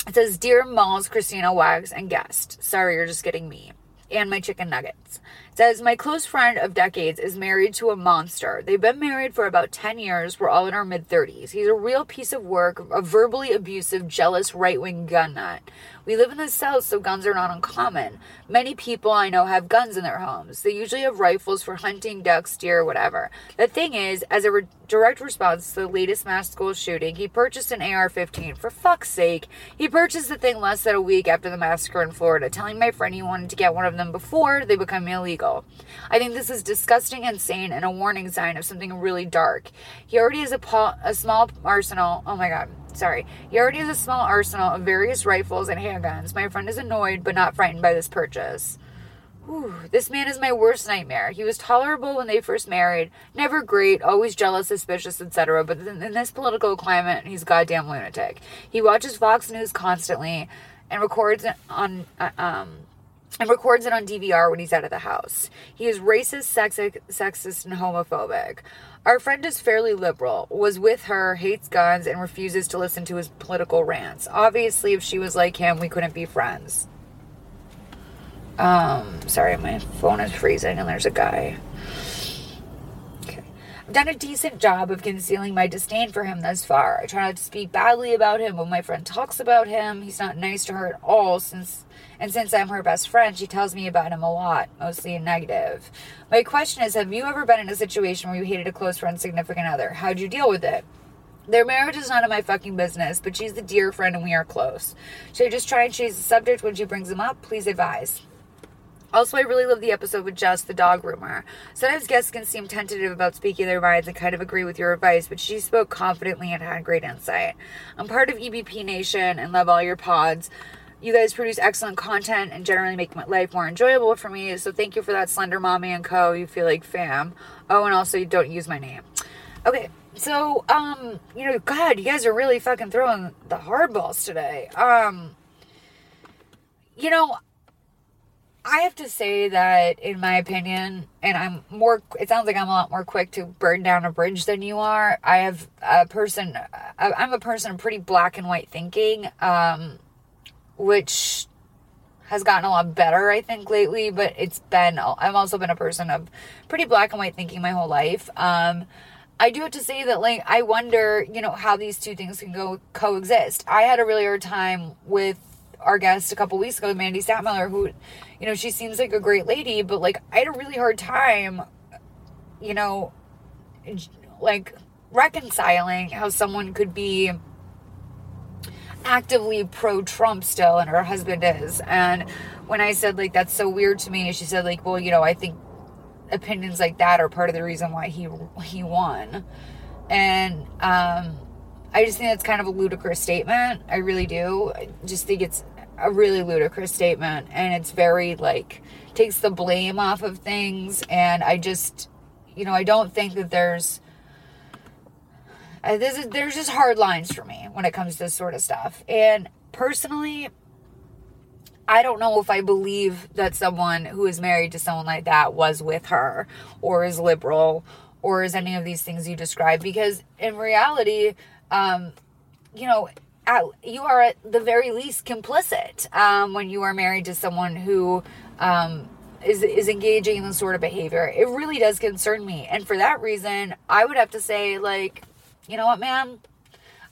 It says, Dear Malls, Christina, Wags, and guest. Sorry, you're just getting me and my chicken nuggets. It says, my close friend of decades is married to a monster. They've been married for about 10 years. We're all in our mid-30s. He's a real piece of work, a verbally abusive, jealous, right-wing gun nut. We live in the South, so guns are not uncommon. Many people I know have guns in their homes. They usually have rifles for hunting, ducks, deer, whatever. The thing is, as a direct response to the latest mass school shooting, he purchased an AR-15. For fuck's sake, he purchased the thing less than a week after the massacre in Florida, telling my friend he wanted to get one of them before they become illegal. I think this is disgusting, insane, and a warning sign of something really dark. He already has a small arsenal. Oh my God. Sorry. He already has a small arsenal of various rifles and handguns. My friend is annoyed but not frightened by this purchase. Whew. This man is my worst nightmare. He was tolerable when they first married. Never great, always jealous, suspicious, etc. But in this political climate, he's a goddamn lunatic. He watches Fox News constantly and records it on DVR when he's out of the house. He is racist, sexist, and homophobic. Our friend is fairly liberal, was with her, hates guns, and refuses to listen to his political rants. Obviously, if she was like him, we couldn't be friends. Sorry, my phone is freezing and there's a guy. Okay. I've done a decent job of concealing my disdain for him thus far. I try not to speak badly about him when my friend talks about him. He's not nice to her at all since I'm her best friend, she tells me about him a lot, mostly in negative. My question is, have you ever been in a situation where you hated a close friend, significant other? How'd you deal with it? Their marriage is none of my fucking business, but she's the dear friend and we are close. Should I just try and change the subject when she brings him up? Please advise. Also, I really love the episode with Jess, the dog groomer. Sometimes guests can seem tentative about speaking their minds and kind of agree with your advice, but she spoke confidently and had great insight. I'm part of EBP Nation and love all your pods. You guys produce excellent content and generally make my life more enjoyable for me, so thank you for that, Slender Mommy and Co. You feel like fam. Oh, and also you don't use my name. Okay, so, God, you guys are really fucking throwing the hardballs today. I have to say that, in my opinion, and it sounds like I'm a lot more quick to burn down a bridge than you are. I'm a person of pretty black and white thinking, which has gotten a lot better, I think, lately, but I've also been a person of pretty black and white thinking my whole life. I do have to say that, I wonder, how these two things can coexist. I had a really hard time with our guest a couple weeks ago, Mandy Statmiller, who, she seems like a great lady, but, I had a really hard time, reconciling how someone could be actively pro-Trump still, and her husband is. And when I said, that's so weird to me, she said, well, I think opinions like that are part of the reason why he won. And, I just think that's kind of a ludicrous statement. I really do. I just think it's a really ludicrous statement, and it's very, takes the blame off of things. And I just, I don't think that there's just hard lines for me when it comes to this sort of stuff. And personally, I don't know if I believe that someone who is married to someone like that was with her or is liberal or is any of these things you describe, because in reality, you are at the very least complicit when you are married to someone who is engaging in this sort of behavior. It really does concern me. And for that reason, I would have to say, you know what, man?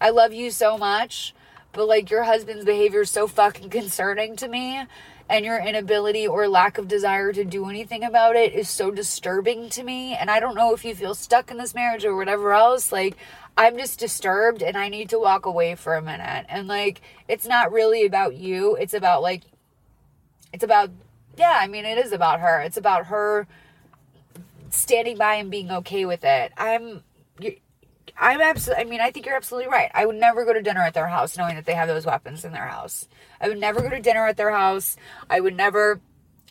I love you so much, but, your husband's behavior is so fucking concerning to me, and your inability or lack of desire to do anything about it is so disturbing to me, and I don't know if you feel stuck in this marriage or whatever else. I'm just disturbed, and I need to walk away for a minute. And, it's not really about you. It's about, it is about her. It's about her standing by and being okay with it. I think you're absolutely right. I would never go to dinner at their house knowing that they have those weapons in their house. I would never go to dinner at their house. I would never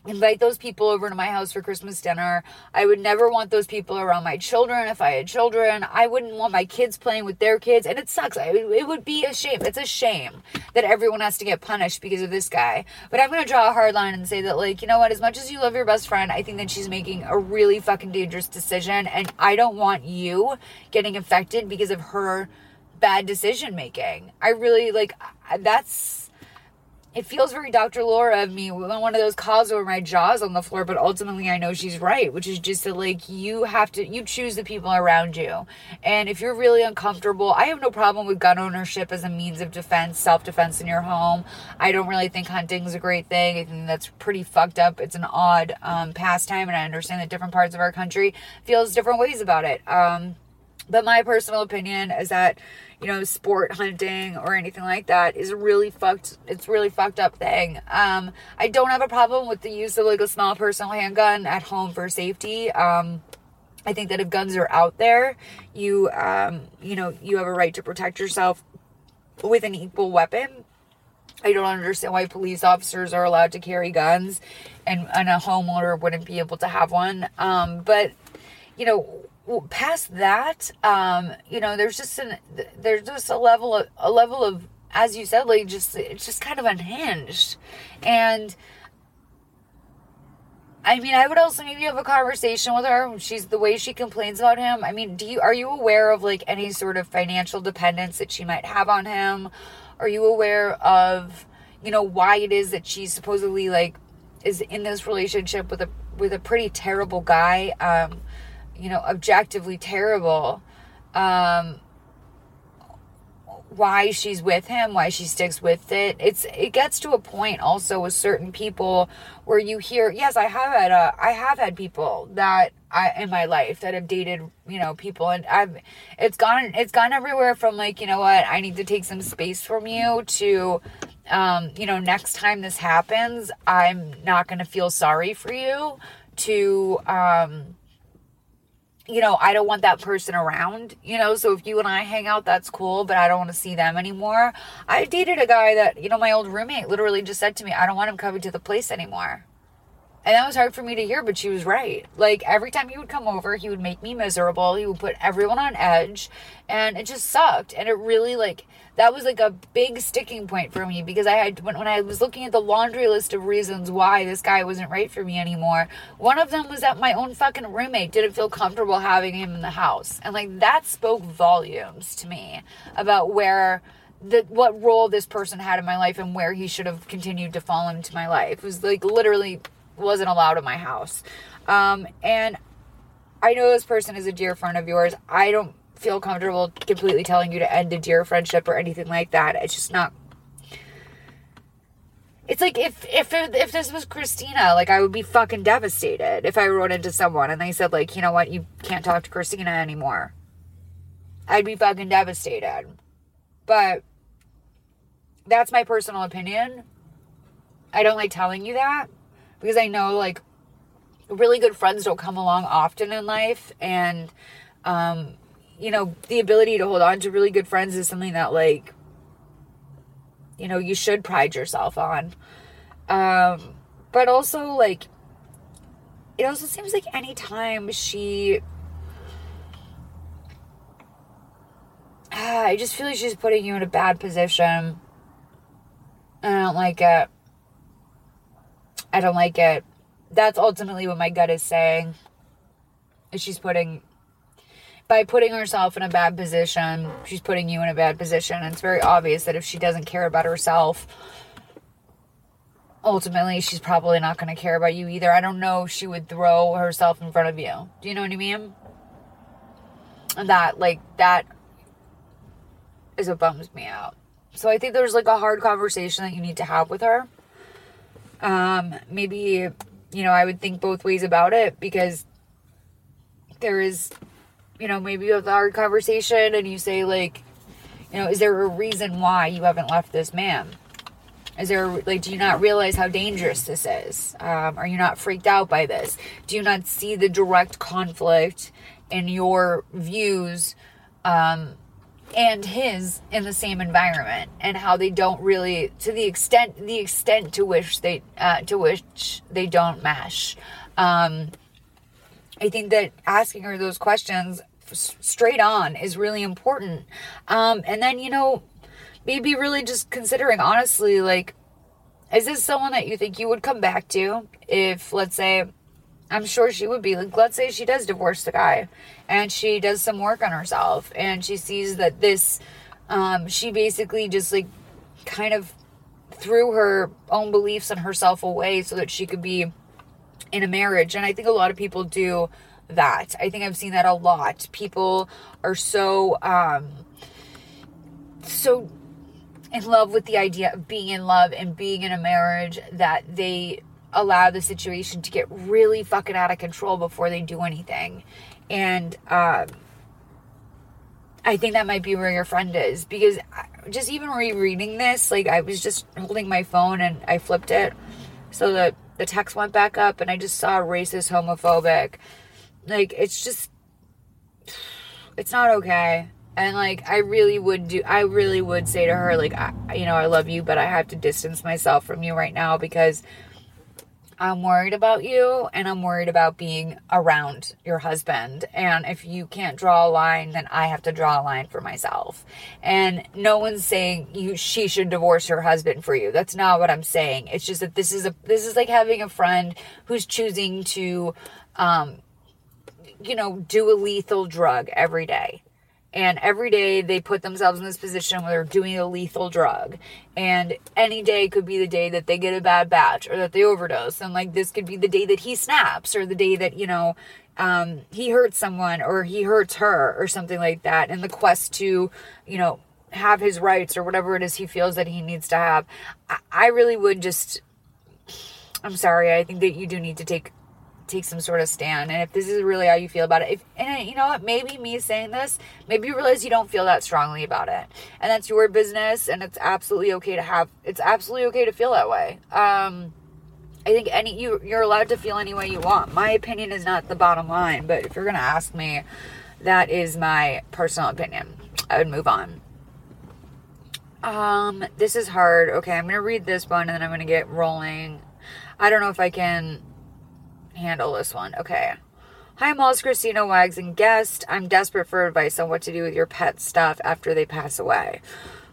invite those people over to my house for Christmas dinner. I would never want those people around my children if I had children. I wouldn't want my kids playing with their kids, and it sucks. It would be a shame. It's a shame that everyone has to get punished because of this guy. But I'm going to draw a hard line and say that, as much as you love your best friend, I think that she's making a really fucking dangerous decision, and I don't want you getting affected because of her bad decision making. I really, it feels very Dr. Laura of me, one of those calls where my jaw's on the floor, but ultimately I know she's right, which is just that, you choose the people around you. And if you're really uncomfortable, I have no problem with gun ownership as a means of defense, self-defense in your home. I don't really think hunting's a great thing. I think that's pretty fucked up. It's an odd pastime, and I understand that different parts of our country feels different ways about it. But my personal opinion is that, sport hunting or anything like that is it's really fucked up thing. I don't have a problem with the use of a small personal handgun at home for safety. I think that if guns are out there, you have a right to protect yourself with an equal weapon. I don't understand why police officers are allowed to carry guns and a homeowner wouldn't be able to have one. Past that, there's just a level of as you said, like, just, it's just kind of unhinged. And I mean, I would also maybe have a conversation with her. She's the way she complains about him. I mean, are you aware of like any sort of financial dependence that she might have on him? Are you aware of, you know, why it is that she supposedly like is in this relationship with a pretty terrible guy, you know, objectively terrible, why she's with him, why she sticks with it. It gets to a point also with certain people where you hear, yes, I have had people that in my life that have dated, you know, people, and it's gone everywhere from like, you know what, I need to take some space from you to, you know, next time this happens, I'm not going to feel sorry for you to, you know, I don't want that person around, you know, so if you and I hang out, that's cool, but I don't want to see them anymore. I dated a guy that, you know, my old roommate literally just said to me, I don't want him coming to the place anymore. And that was hard for me to hear, but she was right. Like, every time he would come over, he would make me miserable. He would put everyone on edge, and it just sucked. And it really, like, that was like a big sticking point for me, because I had, when I was looking at the laundry list of reasons why this guy wasn't right for me anymore, one of them was that my own fucking roommate didn't feel comfortable having him in the house. And like, that spoke volumes to me about where what role this person had in my life and where he should have continued to fall into my life. It was like, literally wasn't allowed in my house. And I know this person is a dear friend of yours. I don't feel comfortable completely telling you to end a dear friendship or anything like that. It's just not, it's like, if this was Christina, like, I would be fucking devastated if I wrote into someone and they said like, you know what, you can't talk to Christina anymore. I'd be fucking devastated. But that's my personal opinion. I don't like telling you that, because I know, like, really good friends don't come along often in life. And, you know, the ability to hold on to really good friends is something that, like, you know, you should pride yourself on. But also, like, it also seems like any time she... I just feel like she's putting you in a bad position. And I don't like it. I don't like it. That's ultimately what my gut is saying. By putting herself in a bad position, she's putting you in a bad position. And it's very obvious that if she doesn't care about herself, ultimately she's probably not going to care about you either. I don't know if she would throw herself in front of you. Do you know what I mean? And that is what bums me out. So I think there's like a hard conversation that you need to have with her. Maybe, you know, I would think both ways about it, because there is, you know, maybe you have the hard conversation and you say like, you know, is there a reason why you haven't left this man? Is there, like, do you not realize how dangerous this is? Are you not freaked out by this? Do you not see the direct conflict in your views, and his in the same environment, and how they don't really, to the extent to which they don't mesh. I think that asking her those questions straight on is really important. And then, you know, maybe really just considering honestly, like, is this someone that you think you would come back to if, let's say, I'm sure she would be, like, let's say she does divorce the guy and she does some work on herself and she sees that this, she basically just like kind of threw her own beliefs and herself away so that she could be in a marriage. And I think a lot of people do that. I think I've seen that a lot. People are so in love with the idea of being in love and being in a marriage that they allow the situation to get really fucking out of control before they do anything. And I think that might be where your friend is, because just even rereading this, like, I was just holding my phone and I flipped it so that the text went back up and I just saw racist, homophobic. Like, it's just, it's not okay. And like, I really would say to her, like, I, you know, I love you, but I have to distance myself from you right now because I'm worried about you and I'm worried about being around your husband. And if you can't draw a line, then I have to draw a line for myself. And no one's saying she should divorce her husband for you. That's not what I'm saying. It's just that this is like having a friend who's choosing to, do a lethal drug every day. And every day they put themselves in this position where they're doing a lethal drug. And any day could be the day that they get a bad batch or that they overdose. And like, this could be the day that he snaps or the day that, he hurts someone or he hurts her or something like that. In the quest to, have his rights or whatever it is he feels that he needs to have. I really would just, I'm sorry. I think that you do need to take some sort of stand, and if this is really how you feel about it, maybe me saying this, maybe you realize you don't feel that strongly about it, and that's your business, and it's absolutely okay to have. It's absolutely okay to feel that way. I think you're allowed to feel any way you want. My opinion is not the bottom line, but if you're gonna ask me, that is my personal opinion. I would move on. This is hard. Okay, I'm gonna read this one, and then I'm gonna get rolling. I don't know if I can handle this one. Okay. Hi, Malls, Christina, Wags, and guest. I'm desperate for advice on what to do with your pet stuff after they pass away.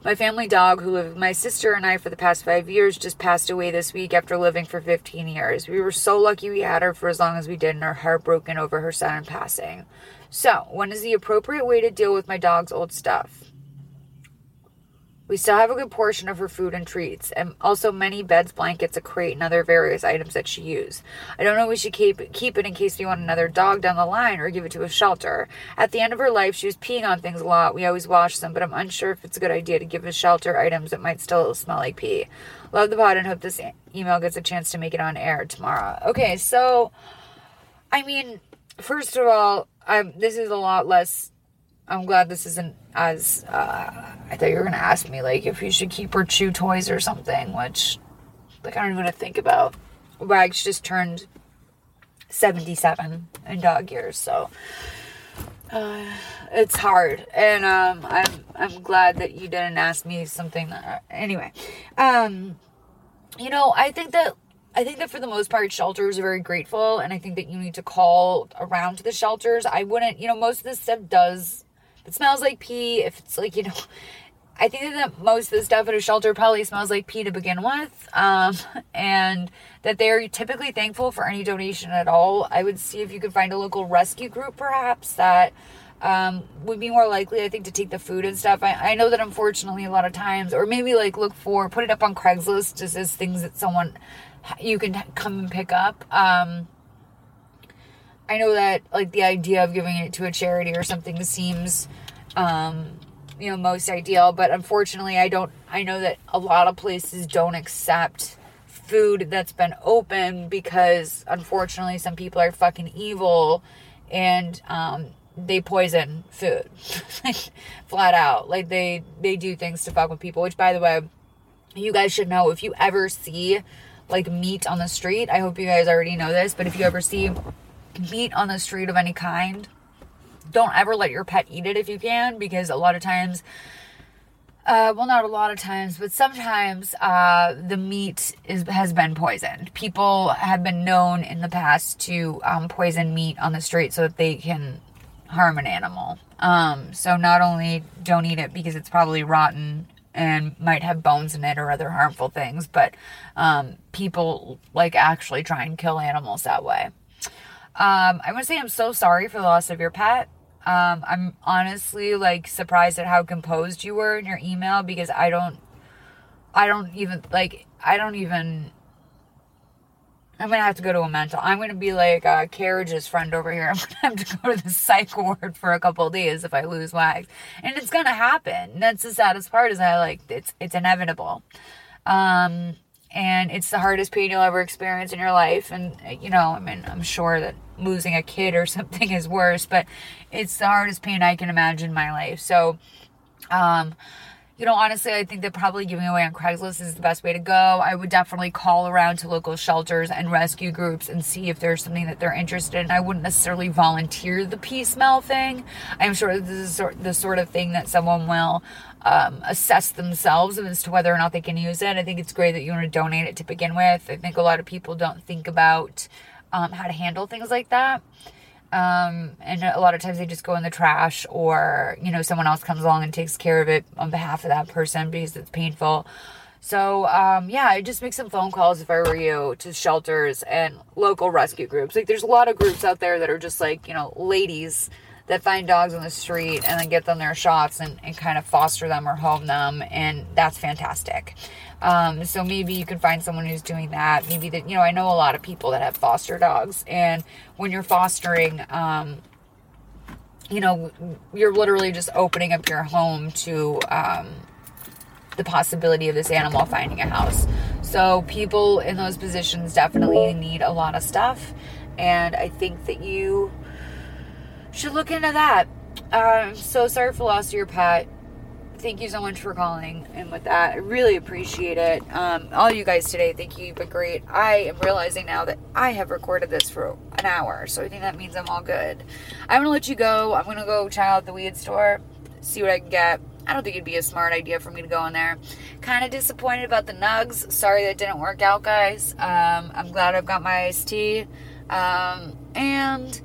My family dog, who lived with my sister and I for the past 5 years, just passed away this week after living for 15 years. We were so lucky we had her for as long as we did and are heartbroken over her sudden passing. So, when is the appropriate way to deal with my dog's old stuff? We still have a good portion of her food and treats, and also many beds, blankets, a crate, and other various items that she used. I don't know if we should keep it in case we want another dog down the line or give it to a shelter. At the end of her life, she was peeing on things a lot. We always wash them, but I'm unsure if it's a good idea to give a shelter items that might still smell like pee. Love the pod and hope this email gets a chance to make it on air tomorrow. Okay, so, I mean, first of all, this is a lot less... I'm glad this isn't as, I thought you were going to ask me, like, if you should keep her chew toys or something, which, like, I don't even want to think about. Wags just turned 77 in dog years, so, it's hard, and, I'm glad that you didn't ask me something, anyway, I think that for the most part, shelters are very grateful, and I think that you need to call around to the shelters. I wouldn't, most of this stuff does... It smells like pee. If it's like, I think that most of the stuff at a shelter probably smells like pee to begin with. And that they're typically thankful for any donation at all. I would see if you could find a local rescue group perhaps that would be more likely, I think, to take the food and stuff. I know that unfortunately a lot of times, or maybe like put it up on Craigslist just as things that someone, you can come and pick up. I know that, like, the idea of giving it to a charity or something seems, most ideal. But unfortunately, I know that a lot of places don't accept food that's been open because, unfortunately, some people are fucking evil and they poison food. Flat out. Like, they do things to fuck with people. Which, by the way, you guys should know, if you ever see, like, meat on the street, I hope you guys already know this, but if you ever see... meat on the street of any kind, don't ever let your pet eat it if you can, because a lot of times not a lot of times, but sometimes the meat has been poisoned. People have been known in the past to poison meat on the street so that they can harm an animal. So not only don't eat it because it's probably rotten and might have bones in it or other harmful things, but people like actually try and kill animals that way. I want to say I'm so sorry for the loss of your pet. I'm honestly like surprised at how composed you were in your email, because I don't even I'm going to have to go to a mental. I'm going to be like Carriage's friend over here. I'm going to have to go to the psych ward for a couple of days if I lose Wags. And it's going to happen. That's the saddest part, is it's inevitable. And it's the hardest pain you'll ever experience in your life. And, I'm sure that losing a kid or something is worse, but it's the hardest pain I can imagine in my life. So, you know, honestly, I think that probably giving away on Craigslist is the best way to go. I would definitely call around to local shelters and rescue groups and see if there's something that they're interested in. I wouldn't necessarily volunteer the pea smell thing. I'm sure this is the sort of thing that someone will assess themselves as to whether or not they can use it. I think it's great that you want to donate it to begin with. I think a lot of people don't think about how to handle things like that. And a lot of times they just go in the trash, or, you know, someone else comes along and takes care of it on behalf of that person because it's painful. So, yeah, I just make some phone calls if I were you to shelters and local rescue groups. Like, there's a lot of groups out there that are just like, you know, ladies that find dogs on the street and then get them their shots and kind of foster them or home them. And that's fantastic. So maybe you can find someone who's doing that. Maybe that, you know, I know a lot of people that have foster dogs, and when you're fostering, you know, you're literally just opening up your home to, the possibility of this animal finding a house. So people in those positions definitely need a lot of stuff. And I think that you should look into that. I'm so sorry for loss of your pet. Thank you so much for calling. And with that, I really appreciate it. All you guys today, thank you. You've been great. I am realizing now that I have recorded this for an hour. So I think that means I'm all good. I'm going to let you go. I'm going to go check out the weed store, see what I can get. I don't think it'd be a smart idea for me to go in there. Kind of disappointed about the nugs. Sorry that didn't work out, guys. I'm glad I've got my iced tea. And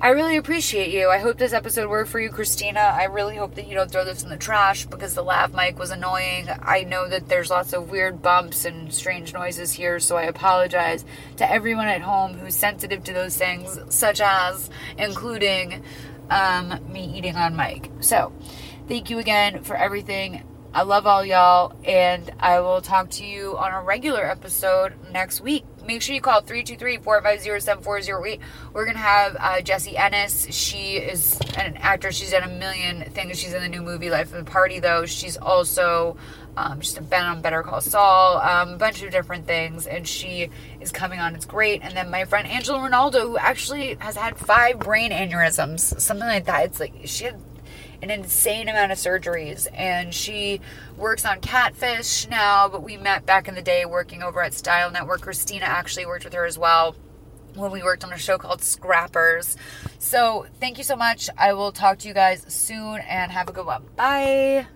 I really appreciate you. I hope this episode worked for you, Christina. I really hope that you don't throw this in the trash because the lav mic was annoying. I know that there's lots of weird bumps and strange noises here, so I apologize to everyone at home who's sensitive to those things, such as including me eating on mic. So, thank you again for everything. I love all y'all, and I will talk to you on a regular episode next week. Make sure you call 323-450-7408. We're going to have Jessie Ennis. She is an actress. She's done a million things. She's in the new movie Life of the Party, though. She's also she's been on Better Call Saul, a bunch of different things, and she is coming on. It's great. And then my friend Angela Ronaldo, who actually has had 5 brain aneurysms, something like that. It's like she had an insane amount of surgeries, and she works on Catfish now, but we met back in the day working over at Style Network. Christina actually worked with her as well when we worked on a show called Scrappers. So thank you so much. I will talk to you guys soon, and have a good one. Bye.